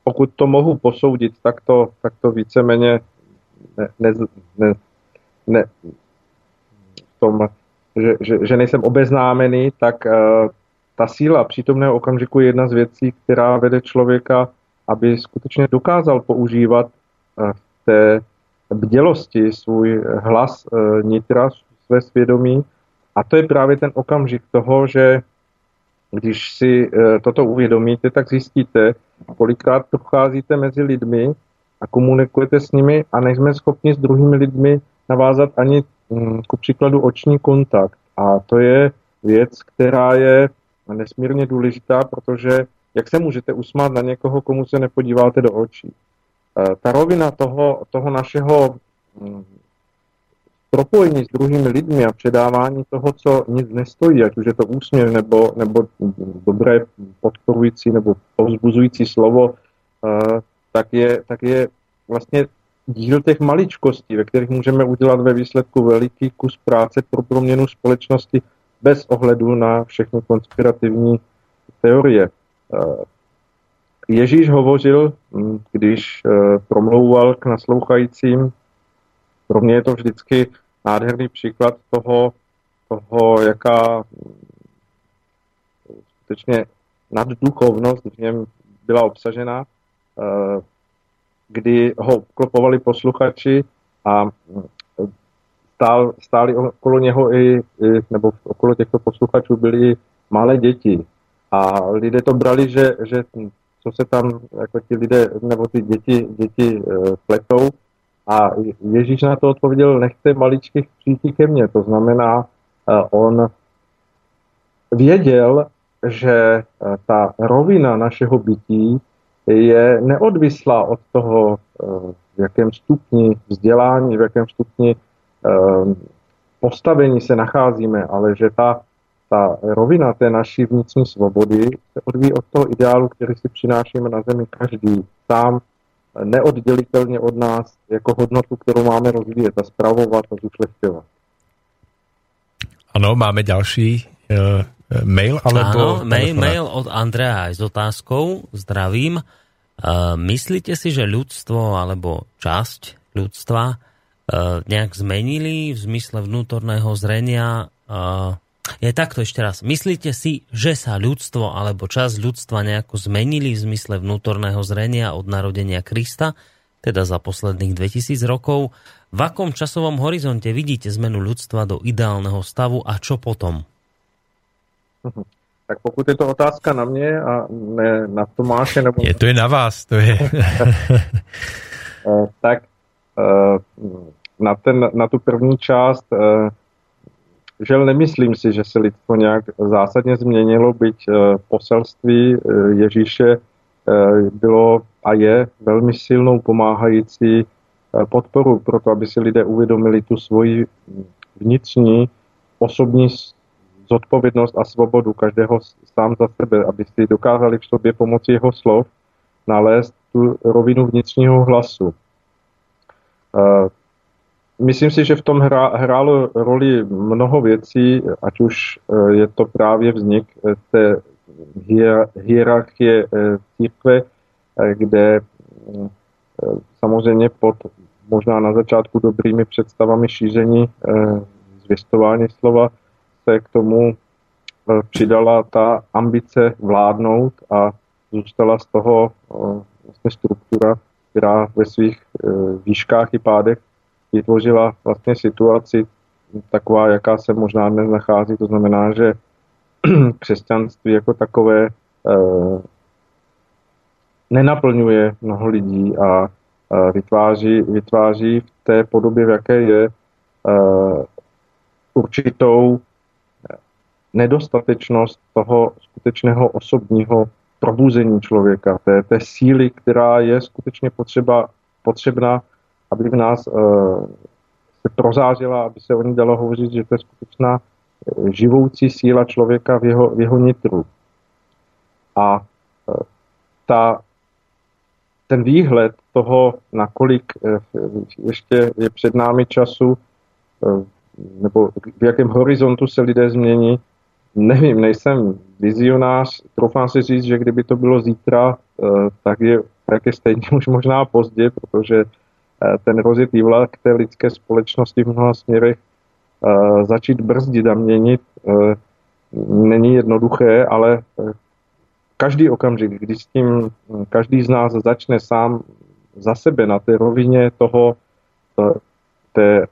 pokud to mohu posoudit, tak to, tak to víceméně ne, ne, ne, ne, v tom, že, že, že nejsem obeznámený, tak uh, ta síla přítomného okamžiku je jedna z věcí, která vede člověka, aby skutečně dokázal používat v té bdělosti svůj hlas nitra, své svědomí. A to je právě ten okamžik toho, že když si toto uvědomíte, tak zjistíte, kolikrát procházíte mezi lidmi a komunikujete s nimi a nejsme schopni s druhými lidmi navázat ani ku příkladu oční kontakt. A to je věc, která je nesmírně důležitá, protože jak se můžete usmát na někoho, komu se nepodíváte do očí? E, ta rovina toho, toho našeho m, propojení s druhými lidmi a předávání toho, co nic nestojí, ať už je to úsměv nebo, nebo dobré podporující nebo povzbuzující slovo, e, tak, je, tak je vlastně díl těch maličkostí, ve kterých můžeme udělat ve výsledku veliký kus práce pro proměnu společnosti bez ohledu na všechny konspirativní teorie. Ježíš hovořil, když promlouval k naslouchajícím, pro mě je to vždycky nádherný příklad toho, toho jaká skutečně nadduchovnost v něm byla obsažena, kdy ho obklopovali posluchači a stál, stáli okolo něho i, nebo okolo těchto posluchačů byly i malé děti. A lidé to brali, že, že co se tam jako ti lidé nebo ty děti, děti pletou. A Ježíš na to odpověděl, nechte maličkých přijít ke mně. To znamená, on věděl, že ta rovina našeho bytí je neodvislá od toho, v jakém stupni vzdělání, v jakém stupni postavení se nacházíme, ale že ta ta rovina té naší vnitřní svobody se odvíjí od toho ideálu, který si přinášíme na zemi každý sám neoddělitelně od nás jako hodnotu, kterou máme rozvíjet a spravovat a zušlechtěvat. Ano, máme další e, mail. Alebo áno, mail, mail od Andreja aj s otázkou. Zdravím. E, myslíte si, že ľudstvo alebo časť ľudstva e, nejak zmenili v zmysle vnútorného zrenia? E, je takto ešte raz. Myslíte si, že sa ľudstvo alebo časť ľudstva nejako zmenili v zmysle vnútorného zrenia od narodenia Krista, teda za posledných dvetisíc rokov? V akom časovom horizonte vidíte zmenu ľudstva do ideálneho stavu a čo potom? Tak pokud je to otázka na mě a ne na Tomáše... Nebo... Je to je na vás, to je... Tak na, ten, na tu první část... Žel nemyslím si, že se lidstvo nějak zásadně změnilo, byť poselství Ježíše bylo a je velmi silnou pomáhající podporu pro to, aby si lidé uvědomili tu svoji vnitřní osobní zodpovědnost a svobodu každého sám za sebe, aby si dokázali v sobě pomocí jeho slov nalézt tu rovinu vnitřního hlasu. Myslím si, že v tom hra, hrálo roli mnoho věcí, ať už je to právě vznik té hierarchie církve, kde samozřejmě pod možná na začátku dobrými představami šíření zvěstování slova se k tomu přidala ta ambice vládnout a zůstala z toho vlastně struktura, která ve svých výškách i pádech vytvořila vlastně situaci taková, jaká se možná dnes nachází. To znamená, že křesťanství jako takové e, nenaplňuje mnoho lidí a e, vytváří, vytváří v té podobě, v jaké je, e, určitou nedostatečnost toho skutečného osobního probuzení člověka, té, té síly, která je skutečně potřeba, potřebná, aby v nás e, se prozářila, aby se o ní dalo hovořit, že to je skutečná živoucí síla člověka v jeho, v jeho nitru. A e, ta, ten výhled toho, nakolik e, ještě je před námi času, e, nebo v jakém horizontu se lidé změní, nevím, nejsem vizionář, troufám si říct, že kdyby to bylo zítra, e, tak, je, tak je stejně už možná pozdě, protože ten rozjetý vlak té lidské společnosti v mnoha směrech uh, začít brzdit a měnit uh, není jednoduché, ale uh, každý okamžik, když s tím každý z nás začne sám za sebe na té rovině toho uh, té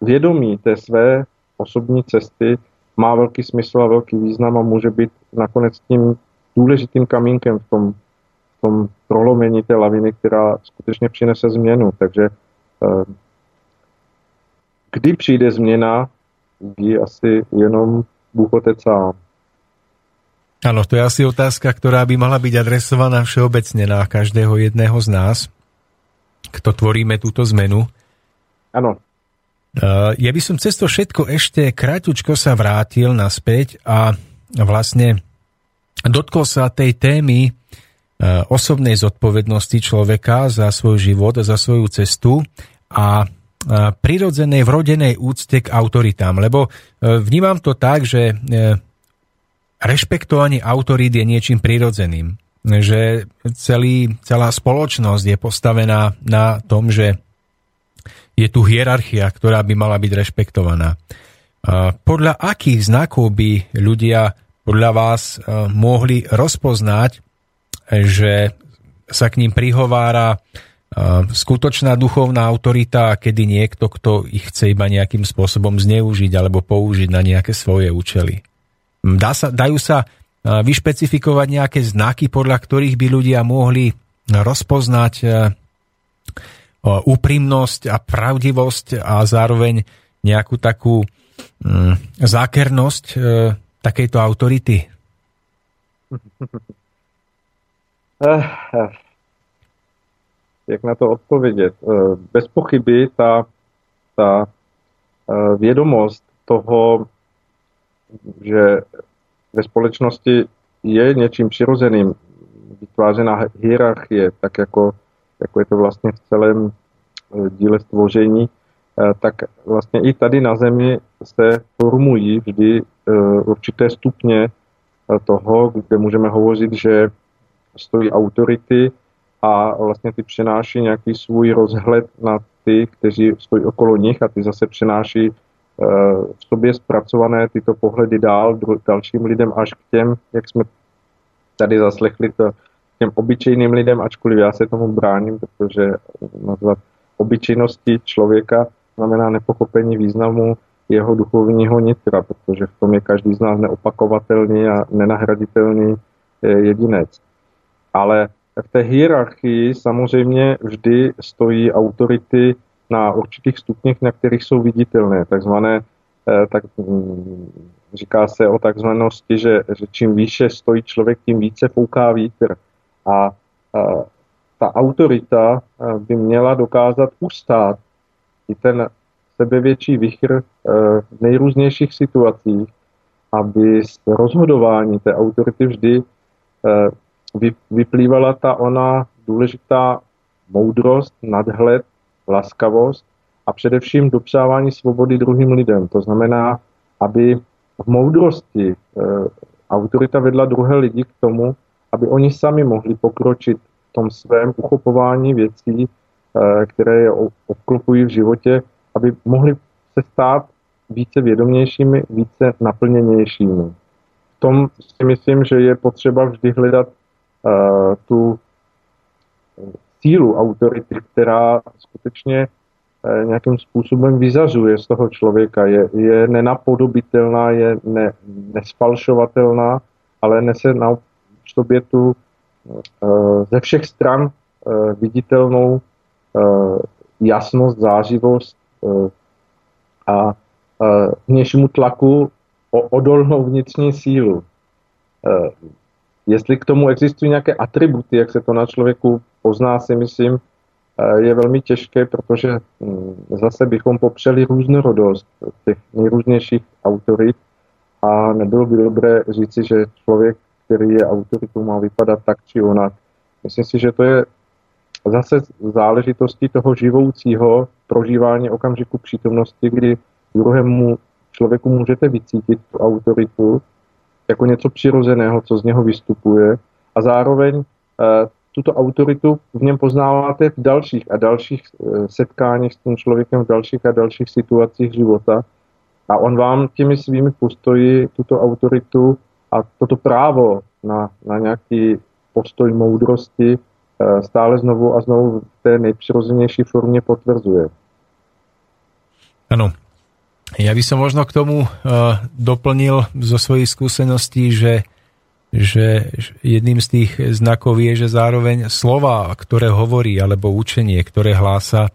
vědomí, té své osobní cesty, má velký smysl a velký význam a může být nakonec tím důležitým kamínkem v tom tom prolomení té laviny, která skutečně přinese změnu. Takže kdy přijde změna, ví asi jenom Bůh Otec sám. Áno, to je asi otázka, ktorá by mala byť adresovaná všeobecne na každého jedného z nás, kto tvoríme túto zmenu. Áno. Ja by som cez to všetko ešte kráťučko sa vrátil naspäť a vlastne dotkol sa tej témy osobnej zodpovednosti človeka za svoj život a za svoju cestu a prirodzenej vrodenej úcte k autoritám. Lebo vnímam to tak, že rešpektovanie autorít je niečím prirodzeným. Že celý, celá spoločnosť je postavená na tom, že je tu hierarchia, ktorá by mala byť rešpektovaná. Podľa akých znakov by ľudia podľa vás mohli rozpoznať, že sa k ním prihovára skutočná duchovná autorita, kedy niekto, kto ich chce iba nejakým spôsobom zneužiť alebo použiť na nejaké svoje účely. Dá sa, dajú sa vyšpecifikovať nejaké znaky, podľa ktorých by ľudia mohli rozpoznať úprimnosť a pravdivosť a zároveň nejakú takú zákernosť takejto autority? Jak na to odpovědět? Bez pochyby ta, ta vědomost toho že ve společnosti je něčím přirozeným vytvářená hierarchie, tak jako, jako je to vlastně v celém díle stvoření, tak vlastně i tady na Zemi se formují vždy určité stupně toho, kde můžeme hovořit, že stojí autority a vlastně ty přenáší nějaký svůj rozhled na ty, kteří stojí okolo nich, a ty zase přenáší v sobě zpracované tyto pohledy dál dalším lidem, až k těm, jak jsme tady zaslechli, to, těm obyčejným lidem, ačkoliv já se tomu bráním, protože nazvat obyčejnosti člověka znamená nepochopení významu jeho duchovního nitra, protože v tom je každý z nás neopakovatelný a nenahraditelný jedinec. Ale v té hierarchii samozřejmě vždy stojí autority na určitých stupních, na kterých jsou viditelné. Takzvané, tak, říká se o takzvanosti, že, že čím výše stojí člověk, tím více fouká vítr. A, a ta autorita by měla dokázat ustát i ten sebevětší vichr v nejrůznějších situacích, aby z rozhodování té autority vždy vyplývala ta ona důležitá moudrost, nadhled, laskavost a především dopřávání svobody druhým lidem. To znamená, aby v moudrosti e, autorita vedla druhé lidi k tomu, aby oni sami mohli pokročit v tom svém uchopování věcí, e, které je obklopují v životě, aby mohli se stát více vědomějšími, více naplněnějšími. V tom si myslím, že je potřeba vždy hledat e, tu sílu autority, která skutečně e, nějakým způsobem vyzařuje z toho člověka. Je, je nenapodobitelná, je ne, nesfalšovatelná, ale nese na sobě tu e, ze všech stran e, viditelnou e, jasnost, zářivost e, a e, vnějšímu tlaku o odolnou vnitřní sílu. E, Jestli k tomu existují nějaké atributy, jak se to na člověku pozná, si myslím, je velmi těžké, protože zase bychom popřeli různorodost těch nejrůznějších autorit a nebylo by dobré říci, že člověk, který je autoritou, má vypadat tak či onak. Myslím si, že to je zase záležitostí toho živoucího prožívání okamžiku přítomnosti, kdy druhému člověku můžete vycítit tu autoritu jako něco přirozeného, co z něho vystupuje, a zároveň e, tuto autoritu v něm poznáváte v dalších a dalších e, setkáních s tím člověkem, v dalších a dalších situacích života, a on vám těmi svými postoji tuto autoritu a toto právo na, na nějaký postoj moudrosti e, stále znovu a znovu v té nejpřirozenější formě potvrzuje. Ano. Ja by som možno k tomu uh, doplnil zo svojich skúseností, že, že jedným z tých znakov je, že zároveň slova, ktoré hovorí, alebo učenie, ktoré hlása,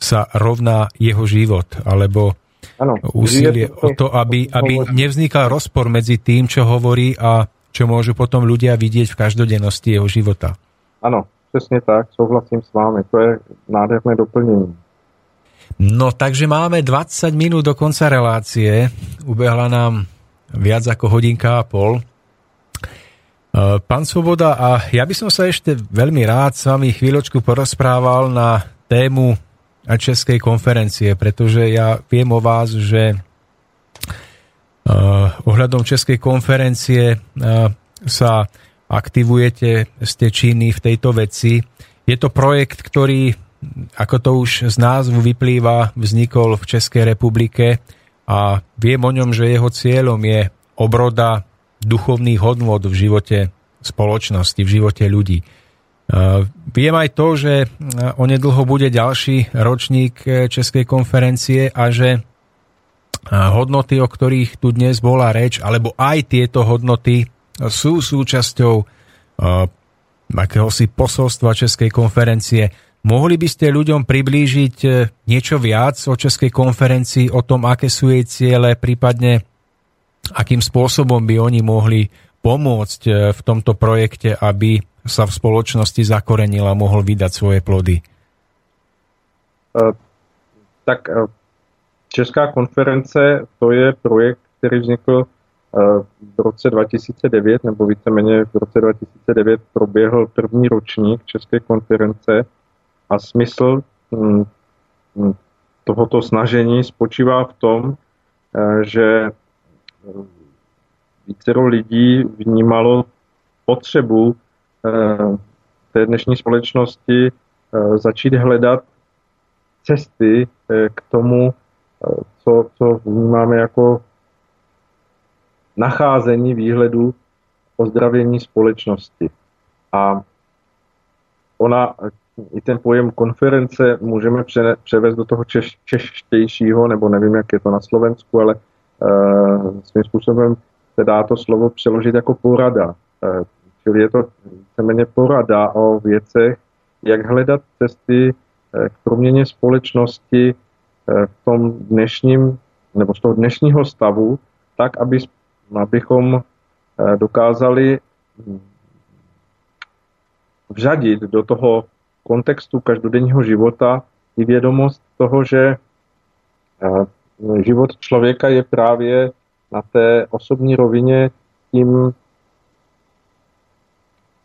sa rovná jeho život, alebo ano, úsilie to, o to, aby, aby nevznikal rozpor medzi tým, čo hovorí a čo môžu potom ľudia vidieť v každodennosti jeho života. Áno, presne tak, súhlasím s vámi, to je nádherné doplnenie. No, takže máme dvadsať minút do konca relácie. Ubehla nám viac ako hodinka a pol. Pán Svoboda, a ja by som sa ešte veľmi rád s vami chvíľočku porozprával na tému Českej konferencie, pretože ja viem o vás, že ohľadom Českej konferencie sa aktivujete, ste činní v tejto veci. Je to projekt, ktorý, ako to už z názvu vyplýva, vznikol v Českej republike a viem o ňom, že jeho cieľom je obroda duchovných hodnôt v živote spoločnosti, v živote ľudí. Viem aj to, že onedlho bude ďalší ročník Českej konferencie a že hodnoty, o ktorých tu dnes bola reč, alebo aj tieto hodnoty sú súčasťou akéhosi posolstva Českej konferencie. Mohli by ste ľuďom priblížiť niečo viac o Českej konferencii, o tom, aké sú jej ciele, prípadne akým spôsobom by oni mohli pomôcť v tomto projekte, aby sa v spoločnosti zakorenila a mohol vydať svoje plody? Tak Česká konference, to je projekt, který vznikl v roce dva tisíce devět, nebo víceméně v roce dva tisíce devět proběhl první ročník České konference a smysl tohoto snažení spočívá v tom, že vícero lidí vnímalo potřebu té dnešní společnosti začít hledat cesty k tomu, co, co vnímáme jako nacházení výhledu ozdravění společnosti. A ona, i ten pojem konference můžeme pře- převést do toho češ- češtějšího, nebo nevím, jak je to na Slovensku, ale e, svým způsobem se dá to slovo přeložit jako porada. E, čili je to víceméně porada o věcech, jak hledat cesty e, k proměně společnosti e, v tom dnešním, nebo z toho dnešního stavu, tak, aby abychom dokázali vřadit do toho kontextu každodenního života i vědomost toho, že život člověka je právě na té osobní rovině tím,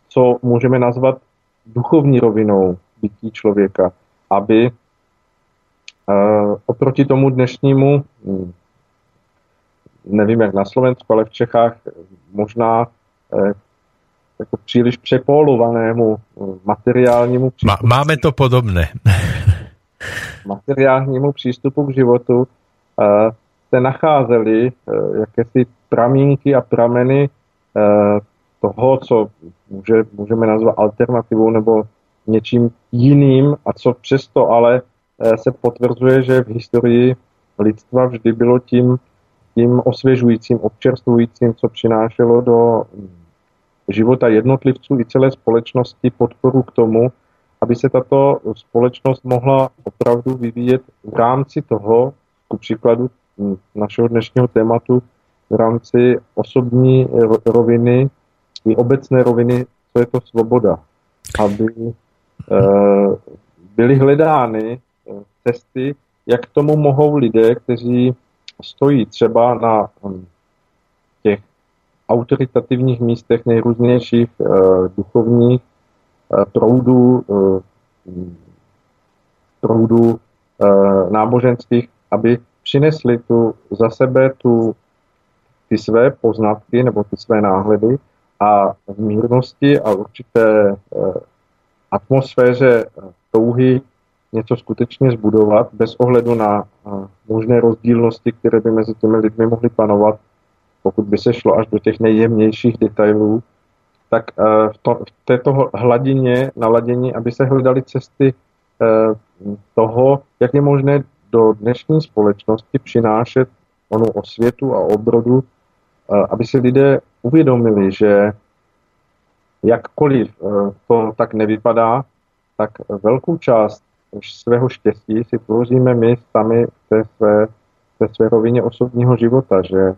co můžeme nazvat duchovní rovinou bytí člověka, aby oproti tomu dnešnímu, nevím jak na Slovensku, ale v Čechách možná eh, jako příliš přepolovanému materiálnímu přístupu. Máme to podobné. Materiálnímu přístupu k životu eh, se nacházely eh, jakési pramínky a prameny eh, toho, co může, můžeme nazvat alternativou nebo něčím jiným, a co přesto ale eh, se potvrzuje, že v historii lidstva vždy bylo tím, tím osvěžujícím, občerstvujícím, co přinášelo do života jednotlivců i celé společnosti podporu k tomu, aby se tato společnost mohla opravdu vyvíjet v rámci toho, ku příkladu našeho dnešního tématu, v rámci osobní roviny i obecné roviny, co je to svoboda. Aby e, byly hledány cesty, jak k tomu mohou lidé, kteří stojí třeba na těch autoritativních místech nejrůznějších e, duchovních e, proudů, e, proudů e, náboženských, aby přinesli tu, za sebe tu, ty své poznatky nebo ty své náhledy a v mírnosti a určité e, atmosféře touhy něco skutečně zbudovat, bez ohledu na možné rozdílnosti, které by mezi těmi lidmi mohly panovat, pokud by se šlo až do těch nejjemnějších detailů, tak v, to, v této hladině, naladění, aby se hledaly cesty toho, jak je možné do dnešní společnosti přinášet onu osvětu a obrodu, aby si lidé uvědomili, že jakkoliv to tak nevypadá, tak velkou část svého štěstí si tvoříme my sami v té své, té své rovině osobního života, že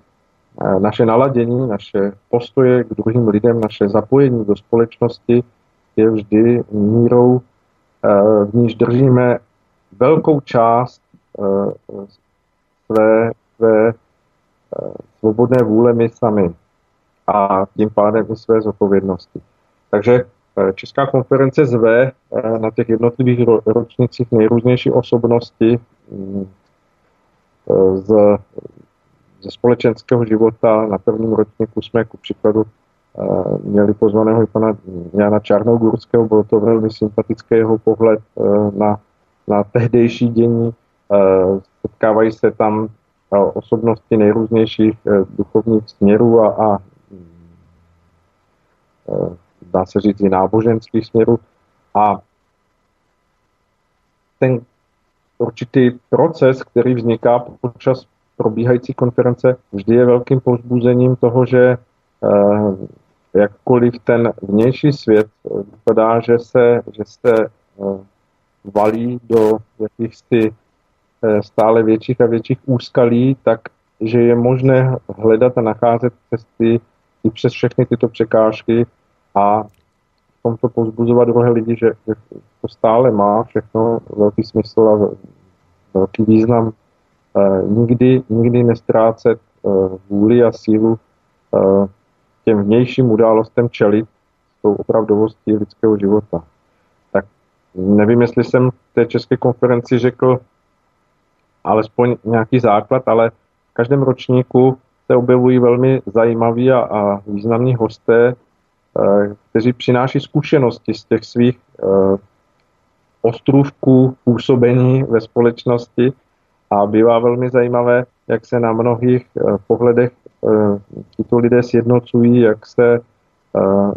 naše naladění, naše postoje k druhým lidem, naše zapojení do společnosti je vždy mírou, v níž držíme velkou část své, své svobodné vůle my sami a tím pádem i své zodpovědnosti. Takže Česká konference zve na těch jednotlivých ročnicích nejrůznější osobnosti z, ze společenského života. Na prvním ročníku jsme ku příkladu měli pozvaného i pana Jana Čarnogurského, bylo to velmi sympatické jeho pohled na, na tehdejší dění. Setkávají se tam osobnosti nejrůznějších duchovních směrů a, a dá se říct i náboženských směrů. A ten určitý proces, který vzniká počas probíhající konference, vždy je velkým povzbuzením toho, že eh, jakkoliv ten vnější svět vypadá, že se, že se eh, valí do jakýchsi eh, stále větších a větších úskalí, tak že je možné hledat a nacházet cesty i přes všechny tyto překážky a v tomto povzbuzovat druhé lidi, že, že to stále má všechno velký smysl a velký význam. E, nikdy, nikdy nestrácet e, vůli a sílu těm vnějším událostem čelit s tou opravdovostí lidského života. Tak nevím, jestli jsem v té České konferenci řekl alespoň nějaký základ, ale v každém ročníku se objevují velmi zajímaví a, a významní hosté, kteří přináší zkušenosti z těch svých ostrůvků působení ve společnosti a bývá velmi zajímavé, jak se na mnohých pohledech tyto lidé sjednocují, jak se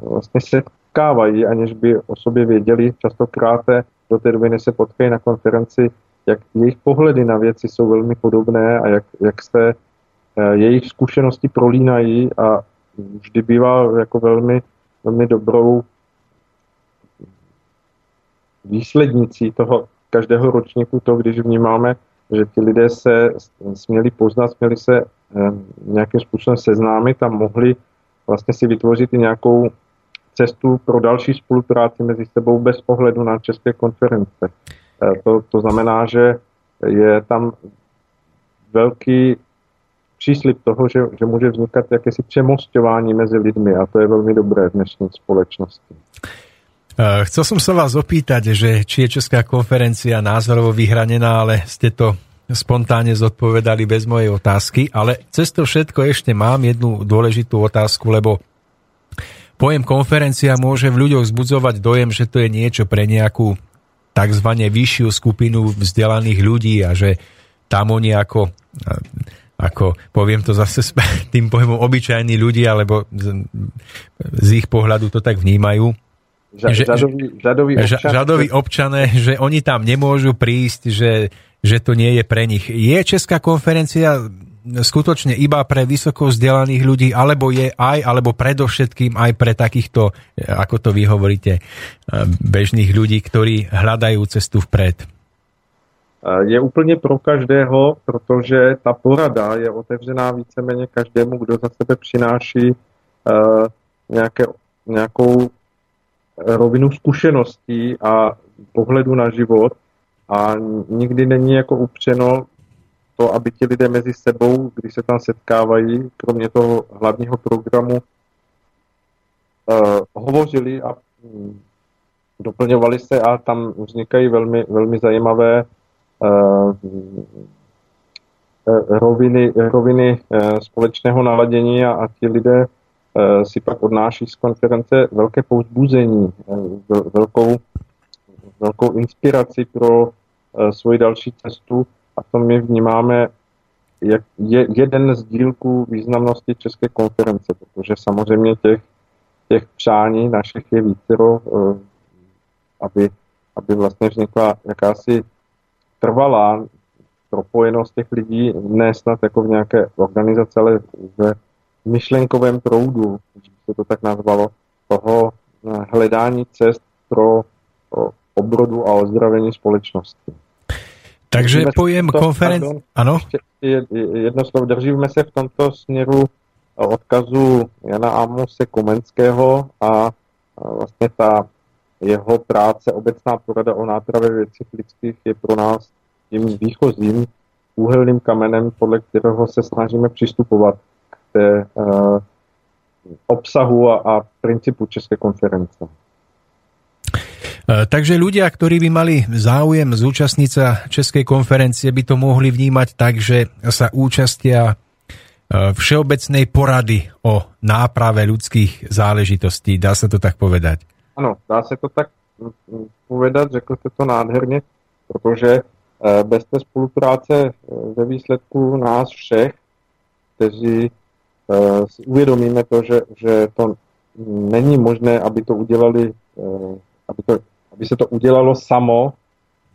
vlastně setkávají, aniž by o sobě věděli. Častokrát do té doby, než se potkají na konferenci, jak jejich pohledy na věci jsou velmi podobné a jak, jak se jejich zkušenosti prolínají a vždy bývá jako velmi, velmi dobrou výslednicí toho každého ročníku to, když vnímáme, že ti lidé se směli poznat, směli se e, nějakým způsobem seznámit a mohli vlastně si vytvořit i nějakou cestu pro další spolupráci mezi sebou bez ohledu na České konference. E, to, to znamená, že je tam velký příslib toho, že, že může vznikat jakési přemosťování mezi lidmi a to je velmi dobré v dnešní společnosti. Chcel som sa vás opýtať, že či je Česká konferencia názorovo vyhranená, ale ste to spontánne zodpovedali bez mojej otázky, ale cez to všetko ešte mám jednu dôležitú otázku, lebo pojem konferencia môže v ľuďoch vzbudzovať dojem, že to je niečo pre nejakú takzvané vyššiu skupinu vzdelaných ľudí a že tam oni ako, ako poviem to zase s tým pojmom obyčajní ľudia, lebo z, z ich pohľadu to tak vnímajú, Že, žadoví, žadoví, občan, žadoví občané, že oni tam nemôžu prísť, že, že to nie je pre nich. Je Česká konferencia skutočne iba pre vysoko vzdelaných ľudí, alebo je aj, alebo predovšetkým aj pre takýchto, ako to vy hovoríte, bežných ľudí, ktorí hľadajú cestu vpred? Je úplne pro každého, pretože tá porada je otevřená víceméně každému, kdo za sebe přináší uh, nejaké, nejakou rovinu zkušeností a pohledu na život a nikdy není jako upřeno to, aby ti lidé mezi sebou, když se tam setkávají, kromě toho hlavního programu, eh, hovořili a hm, doplňovali se a tam vznikají velmi, velmi zajímavé eh, roviny, roviny eh, společného naladění a, a ti lidé si pak odnáší z konference velké povzbuzení, velkou, velkou inspiraci pro svoji další cestu a to my vnímáme jak je jeden z dílků významnosti České konference, protože samozřejmě těch, těch přání našich je vícero, aby, aby vlastně vznikla jakási trvalá propojenost těch lidí, ne snad jako v nějaké organizaci, ale ve myšlenkovém proudu, že se to tak nazvalo, toho hledání cest pro obrodu a ozdravení společnosti. Takže držíme pojem konference... Ano? Jedno slovo, držíme se v tomto směru odkazu Jana Amose Komenského a vlastně ta jeho práce Obecná porada o nápravě věcí lidských je pro nás tím výchozím úhelným kamenem, podle kterého se snažíme přistupovat obsahu a, a princípu Českej konference. Takže ľudia, ktorí by mali záujem zúčastniť sa Českej konferencie, by to mohli vnímať tak, že sa účastia všeobecnej porady o náprave ľudských záležitostí. Dá sa to tak povedať? Áno, dá sa to tak povedať, řekl ste to nádherne, pretože bez tej spolupráce ve výsledku nás všech, kteří si uvědomíme to, že, že to není možné, aby to udělali, aby, to, aby se to udělalo samo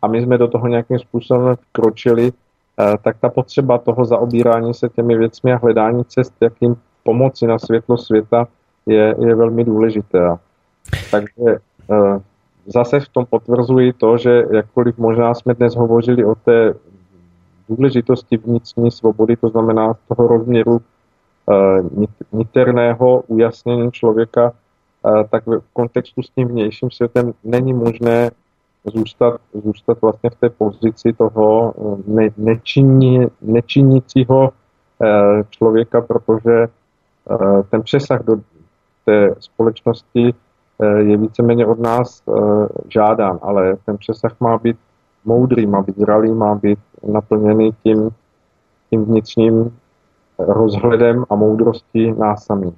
a my jsme do toho nějakým způsobem vkročili, tak ta potřeba toho zaobírání se těmi věcmi a hledání cest, jak jim pomoci na světlo světa, je, je velmi důležité. Takže zase v tom potvrzuji to, že jakkoliv možná jsme dnes hovořili o té důležitosti vnitřní svobody, to znamená toho rozměru niterného ujasnění člověka, tak v kontextu s tím vnějším světem není možné zůstat, zůstat vlastně v té pozici toho ne, nečinní, nečinícího člověka, protože ten přesah do té společnosti je víceméně od nás žádán, ale ten přesah má být moudrý, má být zralý, má být naplněný tím, tím vnitřním rozhledem a moudrostí nás samých.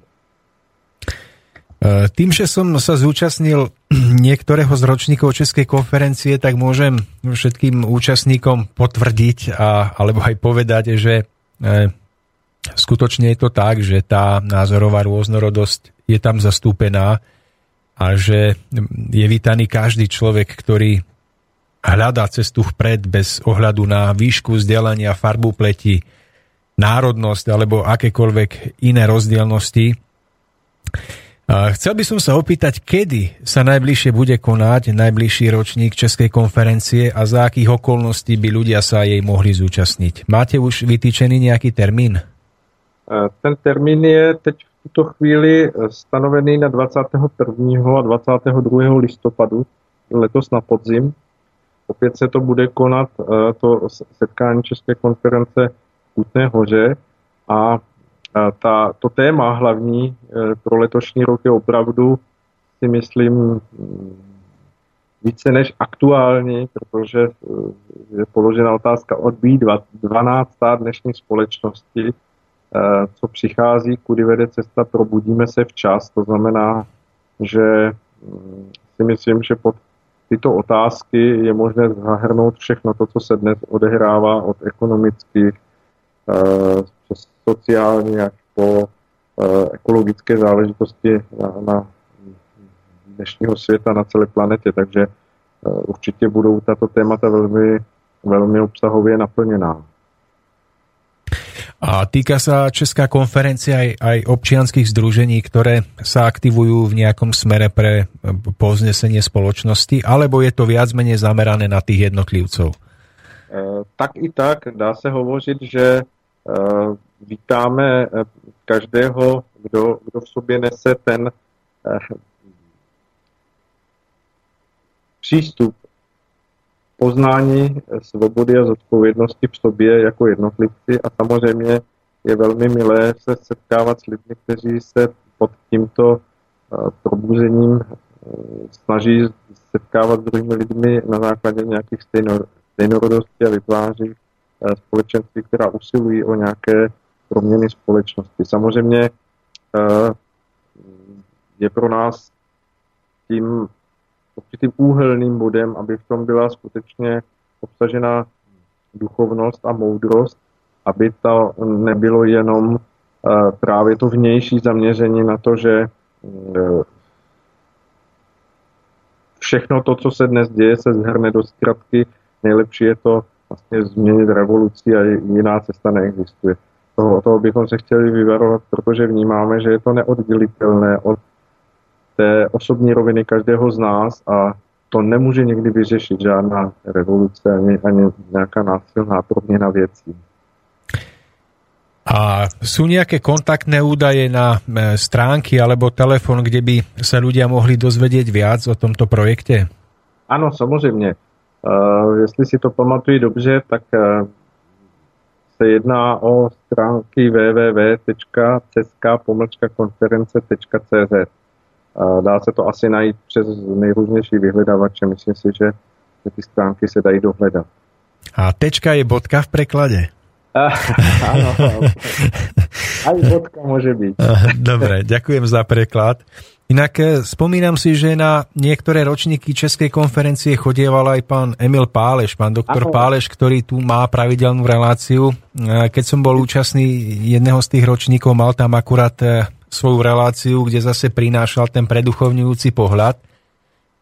Tým, že som sa zúčastnil niektorého z ročníkov Českej konferencie, tak môžem všetkým účastníkom potvrdiť a, alebo aj povedať, že e, skutočne je to tak, že tá názorová rôznorodosť je tam zastúpená a že je vítaný každý človek, ktorý hľadá cestu vpred bez ohľadu na výšku vzdelania, farbu pleti, národnosť alebo akékoľvek iné rozdielnosti. Chcel by som sa opýtať, kedy sa najbližšie bude konať najbližší ročník Českej konferencie a za akých okolností by ľudia sa jej mohli zúčastniť. Máte už vytýčený nejaký termín? Ten termín je teď v tuto chvíli stanovený na dvacátého prvního a dvacátého druhého listopadu, letos na podzim. Opět se to bude konat, to setkání České konference v Kutné Hoře a Ta, to téma hlavní pro letošní rok je opravdu, si myslím, více než aktuální, protože je položena otázka odbí dvanácté dnešní společnosti, co přichází, kudy vede cesta, probudíme se včas. To znamená, že si myslím, že pod tyto otázky je možné zahrnout všechno to, co se dnes odehrává od ekonomických, sociální až po e, ekologické záležitosti na, na dnešního světa, na celé planetě, takže e, určitě budou tato témata velmi, velmi obsahově naplněná. A týka sa Česká konferencia aj, aj občianskych združení, ktoré sa aktivujú v nejakom smere pre povznesenie spoločnosti, alebo je to viac menej zamerané na tých jednotlivcov? E, tak i tak, dá se hovořit, že vítáme každého, kdo, kdo v sobě nese ten eh, přístup poznání svobody a zodpovědnosti v sobě jako jednotlivci a samozřejmě je velmi milé se setkávat s lidmi, kteří se pod tímto eh, probuzením eh, snaží setkávat s druhými lidmi na základě nějakých stejnorodosti a vytváří společenství, která usilují o nějaké proměny společnosti. Samozřejmě je pro nás tím určitým úhelným bodem, aby v tom byla skutečně obsažena duchovnost a moudrost, aby to nebylo jenom právě to vnější zaměření na to, že všechno to, co se dnes děje, se zhrne do zkratky. Nejlepší je to vlastně změnit revoluci a jiná cesta neexistuje. Toho, toho bychom se chtěli vyvarovat, protože vnímáme, že je to neoddělitelné od té osobní roviny každého z nás a to nemůže nikdy vyřešit žádná revoluce ani, ani nějaká násilná proměna věcí. A sú nejaké kontaktné údaje na stránky alebo telefon, kde by sa ľudia mohli dozvedieť viac o tomto projekte? Ano, samozřejmě. Uh, jestli si to pamatuji dobře, tak uh, se jedná o stránky w w w tečka česká pomlčka konference tečka c z. Uh, dá se to asi najít přes nejrůznější vyhledavače. Myslím si, že, že ty stránky se dají dohledat. A tečka je bodka v preklade? Uh, áno. Aj bodka môže byť. Dobre, ďakujem za preklad. Inak spomínam si, že na niektoré ročníky Českej konferencie chodieval aj pán Emil Páleš, pán doktor Páleš, ktorý tu má pravidelnú reláciu. Keď som bol účastný jedného z tých ročníkov, mal tam akurát svoju reláciu, kde zase prinášal ten preduchovňujúci pohľad.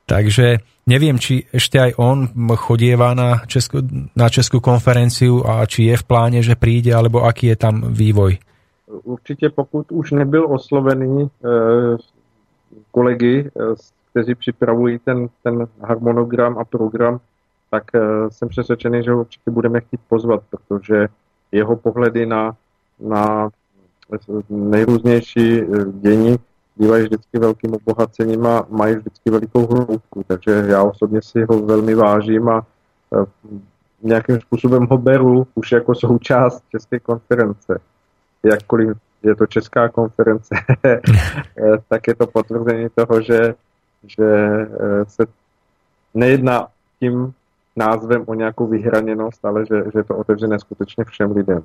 Takže neviem, či ešte aj on chodieva na Česku, na Českú konferenciu a či je v pláne, že príde, alebo aký je tam vývoj. Určitě pokud už nebyl oslovený e- kolegy, kteří připravují ten, ten harmonogram a program, tak jsem přesvědčený, že ho určitě budeme chtít pozvat, protože jeho pohledy na, na nejrůznější dění bývají vždycky velkým obohacením a mají vždycky velikou hloubku, takže já osobně si ho velmi vážím a nějakým způsobem ho beru už jako součást České konference. jakkoliv je to Česká konference, tak je to potvrzení toho, že, že se nejedná tím názvem o nějakou vyhraněnost, ale že, že to otevřené skutečně všem lidem.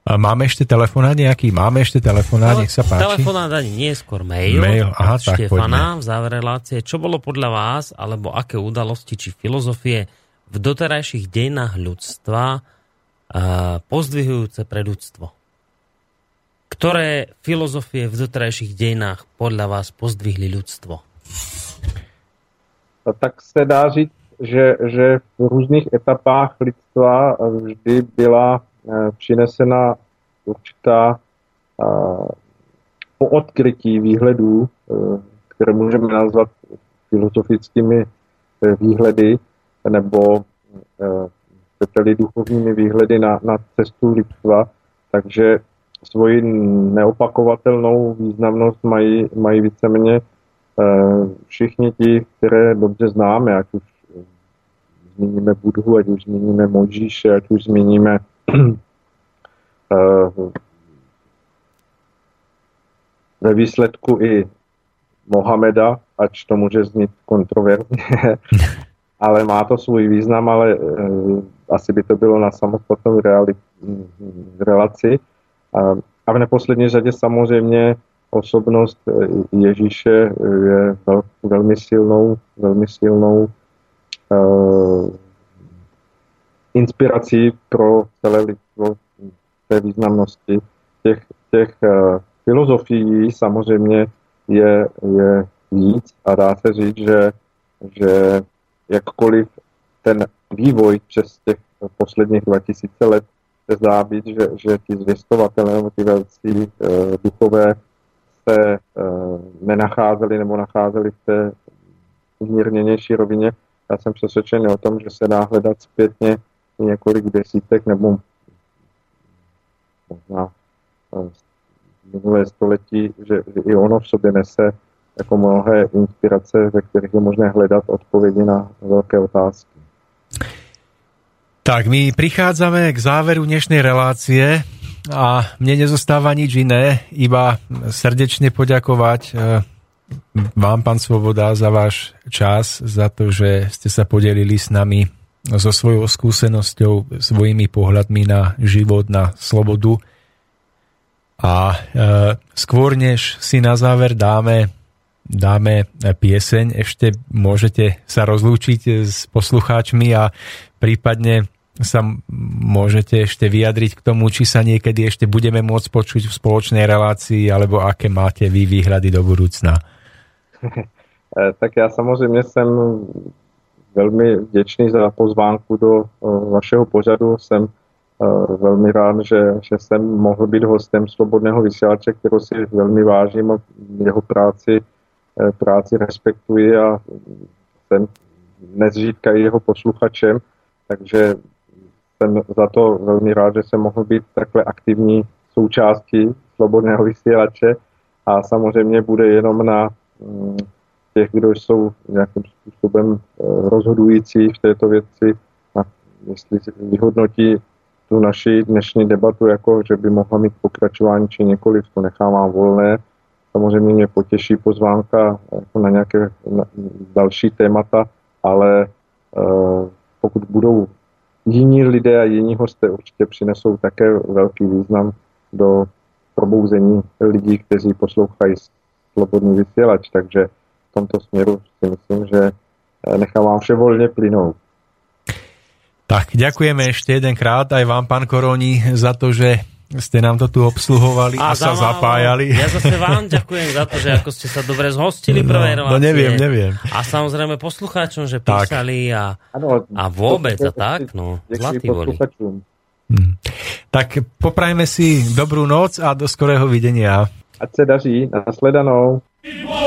A máme ešte telefonát nejaký? Máme ešte telefonát, nech sa páči. Telefonát ani nie, skôr mail. Mail, aha, tak Štefana, v závere relácie. Čo bolo podľa vás, alebo aké udalosti či filozofie v doterajších dejinách ľudstva pozdvihujúce pre ľudstvo? Ktoré filozofie v doterajších dejinách podľa vás pozdvihli ľudstvo? Tak sa dá říct, že, že v rôznych etapách ľudstva vždy byla přinesena určitá po odkrytí výhledů, které můžeme nazvat filozofickými výhledy nebo tedy duchovními výhledy na, na cestu lidstva, takže svoji neopakovatelnou významnost mají, mají víceméně všichni ti, které dobře známe, ať už zmíníme Budhu, ať už zmíníme Mojžíše, ať už zmíníme ve výsledku i Mohameda, ač to může znít kontroverzně, ale má to svůj význam, ale asi by to bylo na samostatnou reali- relaci. A v neposlední řadě samozřejmě osobnost Ježíše je vel- velmi silnou, velmi silnou uh, inspirací pro celé lidstvo té významnosti. Těch, těch uh, filozofií samozřejmě je, je víc a dá se říct, že, že jakkoliv ten vývoj přes těch posledních dva tisíce let se zdá být, že, že ti zvěstovatelé nebo ty velcí uh, duchové se uh, nenacházeli nebo nacházeli v té umírněnější rovině. Já jsem přesvědčený o tom, že se dá hledat zpětně několik desítek nebo možná minulé století, že, že i ono v sobě nese jako mnohé inspirace, ve kterých je možné hledat odpovědi na velké otázky. Tak my prichádzame k záveru dnešnej relácie a mne nezostáva nič iné, iba srdečne poďakovať vám, pán Svoboda, za váš čas, za to, že ste sa podelili s nami so svojou skúsenosťou, svojimi pohľadmi na život, na slobodu. A e, skôr než si na záver dáme, dáme pieseň, ešte môžete sa rozlúčiť s poslucháčmi a prípadne sa môžete ešte vyjadriť k tomu, či sa niekedy ešte budeme môcť počuť v spoločnej relácii, alebo aké máte vy výhľady do budúcna. Tak ja samozrejme som velmi vděčný za pozvánku do uh, vašeho pořadu. Jsem uh, velmi rád, že, že jsem mohl být hostem Svobodného vysílače, kterou si velmi vážím a jeho práci, uh, práci respektuji a jsem nezřídka i jeho posluchačem, takže jsem za to velmi rád, že jsem mohl být takhle aktivní součástí Svobodného vysílače a samozřejmě bude jenom na um, těch, kdo jsou nějakým způsobem rozhodující v této věci a jestli vyhodnotí tu naši dnešní debatu, jako že by mohla mít pokračování či nikoliv, to nechávám volné. Samozřejmě mě potěší pozvánka jako na nějaké na další témata, ale eh, pokud budou jiní lidé a jiní hosté, určitě přinesou také velký význam do probouzení lidí, kteří poslouchají Slobodný vysílač, takže v tomto smeru si myslím, že nechávam vše voľne plynúť. Tak, ďakujeme ešte jedenkrát aj vám, pán Koroni, za to, že ste nám to tu obsluhovali a, a sa vám zapájali. Ja zase vám ďakujem za to, že ako ste sa dobre zhostili prvej no, relácie. No neviem, neviem. A samozrejme poslucháčom, že písali a, ano, a vôbec a tak, no, zlatý voli. Hm. Tak poprajme si dobrú noc a do skorého videnia. Ať sa daří, nasledanou.